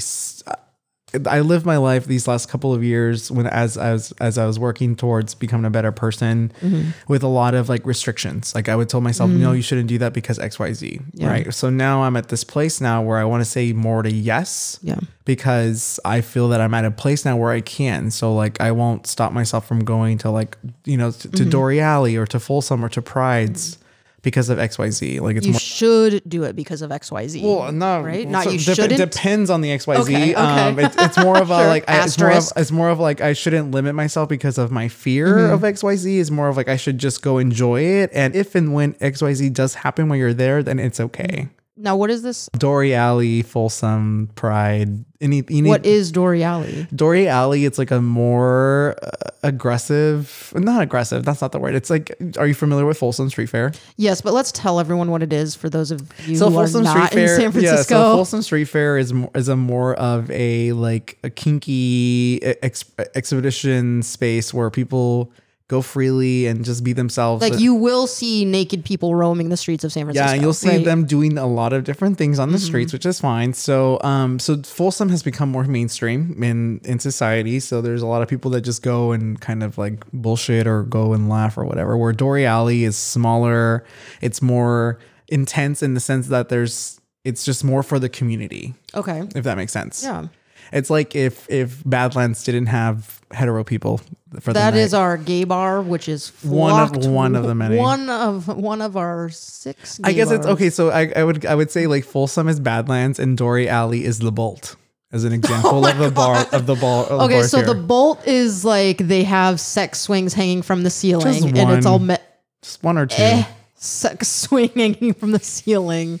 I live my life these last couple of years when as I was as I was working towards becoming a better person mm-hmm. with a lot of like restrictions. Like I would tell myself, mm-hmm. no, you shouldn't do that because X Y Z, yeah. right? So now I'm at this place now where I want to say more to yes. Yeah. Because I feel that I'm at a place now where I can. So like, I won't stop myself from going to like, you know, to, to mm-hmm. Dore Alley or to Folsom or to Pride's mm-hmm. because of X Y Z. Like it's You more- should do it because of X Y Z. Well, no. Right? Not so you de- shouldn't. It depends on the X Y Z. Okay, okay. Um, it, it's more of a sure. like, I, it's, more of, it's more of like, I shouldn't limit myself because of my fear mm-hmm. of X Y Z. It's more of like, I should just go enjoy it. And if and when X Y Z does happen when you're there, then it's okay. Mm-hmm. Now, what is this? Dore Alley, Folsom, Pride. Any, any, what is Dore Alley? Dore Alley, it's like a more uh, aggressive, not aggressive, that's not the word. It's like, are you familiar with Folsom Street Fair? Yes, but let's tell everyone what it is for those of you so who Folsom are Street not Fair, in San Francisco. Yeah, so Folsom Street Fair is more, is a more of a like a kinky ex, exhibition space where people... go freely and just be themselves. Like you will see naked people roaming the streets of San Francisco. Yeah, you'll see right? them doing a lot of different things on the mm-hmm. streets, which is fine. So, um, so Folsom has become more mainstream in, in society. So there's a lot of people that just go and kind of like bullshit or go and laugh or whatever. Where Dore Alley is smaller, it's more intense in the sense that there's, it's just more for the community. Okay, if that makes sense. Yeah. It's like if if Badlands didn't have hetero people for that the is our gay bar, which is flocked. one of one of the many one of one of our six. Gay I guess bars. It's okay. So I, I would I would say like Folsom is Badlands and Dore Alley is the Bolt as an example oh of the bar God. of the bar. Of okay, the bar so here. The Bolt is like they have sex swings hanging from the ceiling and it's all. Me- Just one or two. Eh, sucks swing hanging from the ceiling.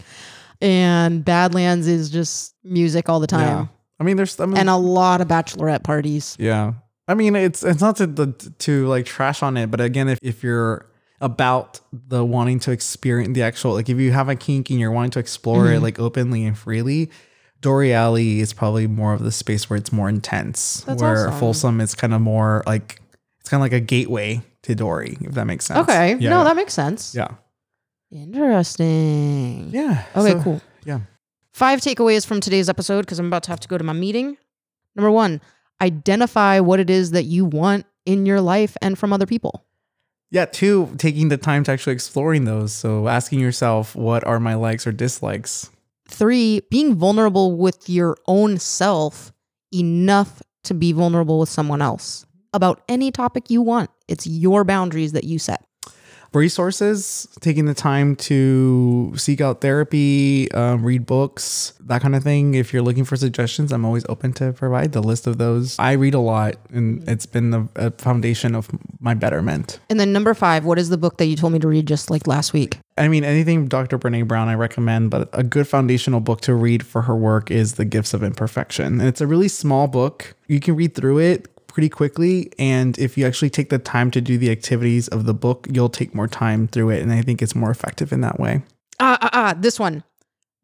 And Badlands is just music all the time. Yeah. I mean, there's I mean, and a lot of bachelorette parties. Yeah. I mean, it's it's not to the, to like trash on it, but again, if, if you're about the wanting to experience the actual, like if you have a kink and you're wanting to explore mm-hmm. it like openly and freely, Dore Alley is probably more of the space where it's more intense. That's where awesome. Folsom is kind of more like, it's kind of like a gateway to Dore, if that makes sense. Okay. Yeah. No, that makes sense. Yeah. Interesting. Yeah. Okay, so, cool. Yeah. Five takeaways from today's episode, because I'm about to have to go to my meeting. Number one, identify what it is that you want in your life and from other people. Yeah. Two, taking the time to actually exploring those. So asking yourself, what are my likes or dislikes? Three, being vulnerable with your own self enough to be vulnerable with someone else about any topic you want. It's your boundaries that you set. Resources, taking the time to seek out therapy, um, read books, that kind of thing. If you're looking for suggestions, I'm always open to provide the list of those. I read a lot, and it's been the a foundation of my betterment. And then number five, what is the book that you told me to read just like last week? I mean, anything Doctor Brene Brown I recommend, but a good foundational book to read for her work is The Gifts of Imperfection. And it's a really small book. You can read through it pretty quickly, and if you actually take the time to do the activities of the book, you'll take more time through it, and I think it's more effective in that way. Ah, ah, ah, this one.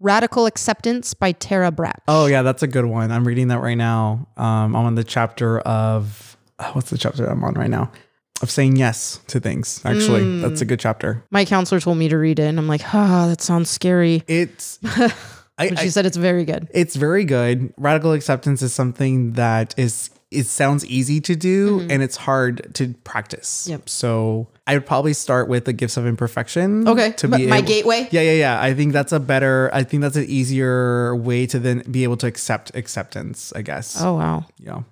Radical Acceptance by Tara Brach. Oh, yeah, that's a good one. I'm reading that right now. Um, I'm on the chapter of... Oh, what's the chapter I'm on right now? Of saying yes to things, actually. Mm. That's a good chapter. My counselor told me to read it, and I'm like, ah, that sounds scary. It's... I, but she I, said it's very good. It's very good. Radical Acceptance is something that is... It sounds easy to do mm-hmm. and it's hard to practice. Yep. So I would probably start with The Gifts of Imperfection. Okay. To be my able- gateway. Yeah, yeah, yeah. I think that's a better, I think that's an easier way to then be able to accept acceptance, I guess. Oh, wow. Yeah.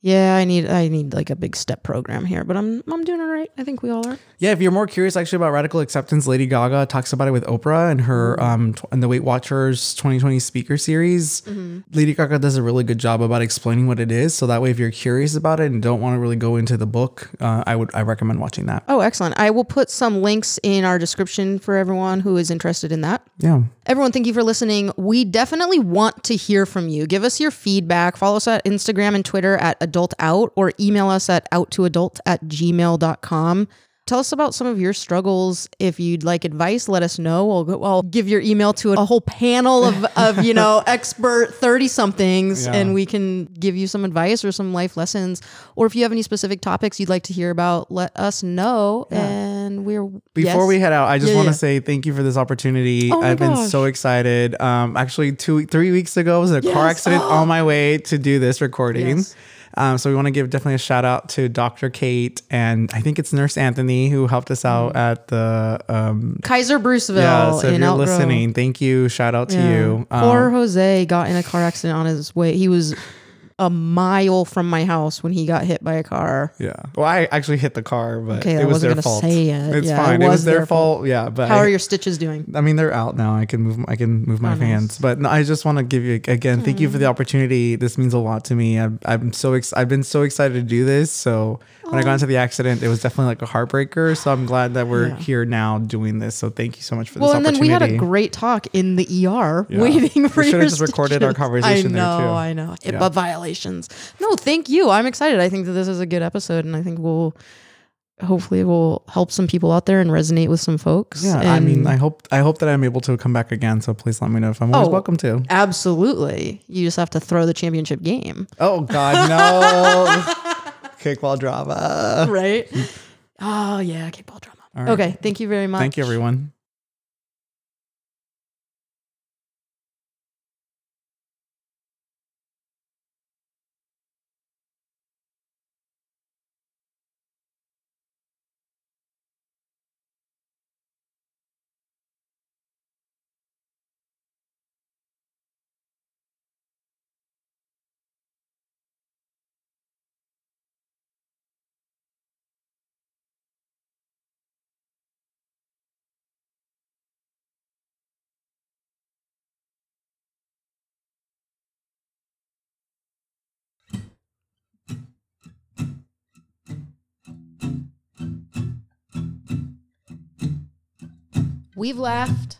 Yeah, I need I need like a big step program here, but I'm I'm doing all right. I think we all are. Yeah, if you're more curious actually about Radical Acceptance, Lady Gaga talks about it with Oprah and her um tw- and the Weight Watchers twenty twenty speaker series. Mm-hmm. Lady Gaga does a really good job about explaining what it is, so that way if you're curious about it and don't want to really go into the book, uh, I would I recommend watching that. Oh, excellent. I will put some links in our description for everyone who is interested in that. Yeah. Everyone, thank you for listening. We definitely want to hear from you. Give us your feedback. Follow us at Instagram and Twitter at Adult Out, or email us at outtoadult at gmail dot com. Tell us about some of your struggles. If you'd like advice, let us know. I'll, go, I'll give your email to a whole panel of, of you know, expert thirty-somethings, yeah. and we can give you some advice or some life lessons. Or if you have any specific topics you'd like to hear about, let us know. Yeah. And we're Before yes. we head out, I just yeah, want to yeah. say thank you for this opportunity. Oh I've gosh. been so excited. Um, actually, two, three weeks ago, I was in a yes. car accident oh. on my way to do this recording. Yes. Um, so we want to give definitely a shout out to Doctor Kate and I think it's Nurse Anthony who helped us out at the um, Kaiser Bruceville. Yeah, so if in you're Outgrow. listening, thank you. Shout out yeah. to you. Um, Poor Jose got in a car accident on his way. He was a mile from my house when he got hit by a car. Yeah. Well, I actually hit the car, but okay, it was their fault. Say it. It's yeah, fine. It was, it was their, their fault. fault. Yeah. But how I, are your stitches doing? I mean, they're out now. I can move. I can move my oh, hands. Nice. But no, I just want to give you again. Mm. Thank you for the opportunity. This means a lot to me. I've, I'm so. Ex- I've been so excited to do this. So oh. when I got into the accident, it was definitely like a heartbreaker. So I'm glad that we're yeah. here now doing this. So thank you so much for well, this opportunity. Well, and then we had a great talk in the E R yeah. waiting for you. We should have just stitches. recorded our conversation. I know. There too. I know. It, yeah. But violent. No, thank you. I'm excited. I think that this is a good episode, and I think we'll hopefully we'll help some people out there and resonate with some folks. Yeah, and I mean, I hope I hope that I'm able to come back again. So please let me know if I'm always oh, welcome to. Absolutely. You just have to throw the championship game. Oh God, no! Kickball drama, right? Oh yeah, kickball drama. Right. Okay, thank you very much. Thank you, everyone. We've laughed.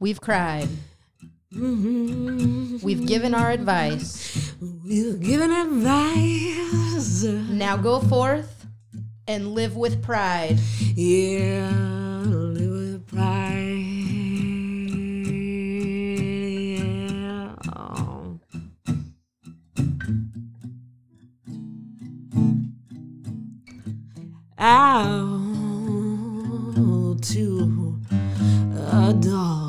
We've cried. We've given our advice. We've given advice. Now go forth and live with pride. Yeah, live with pride. Out to a dog.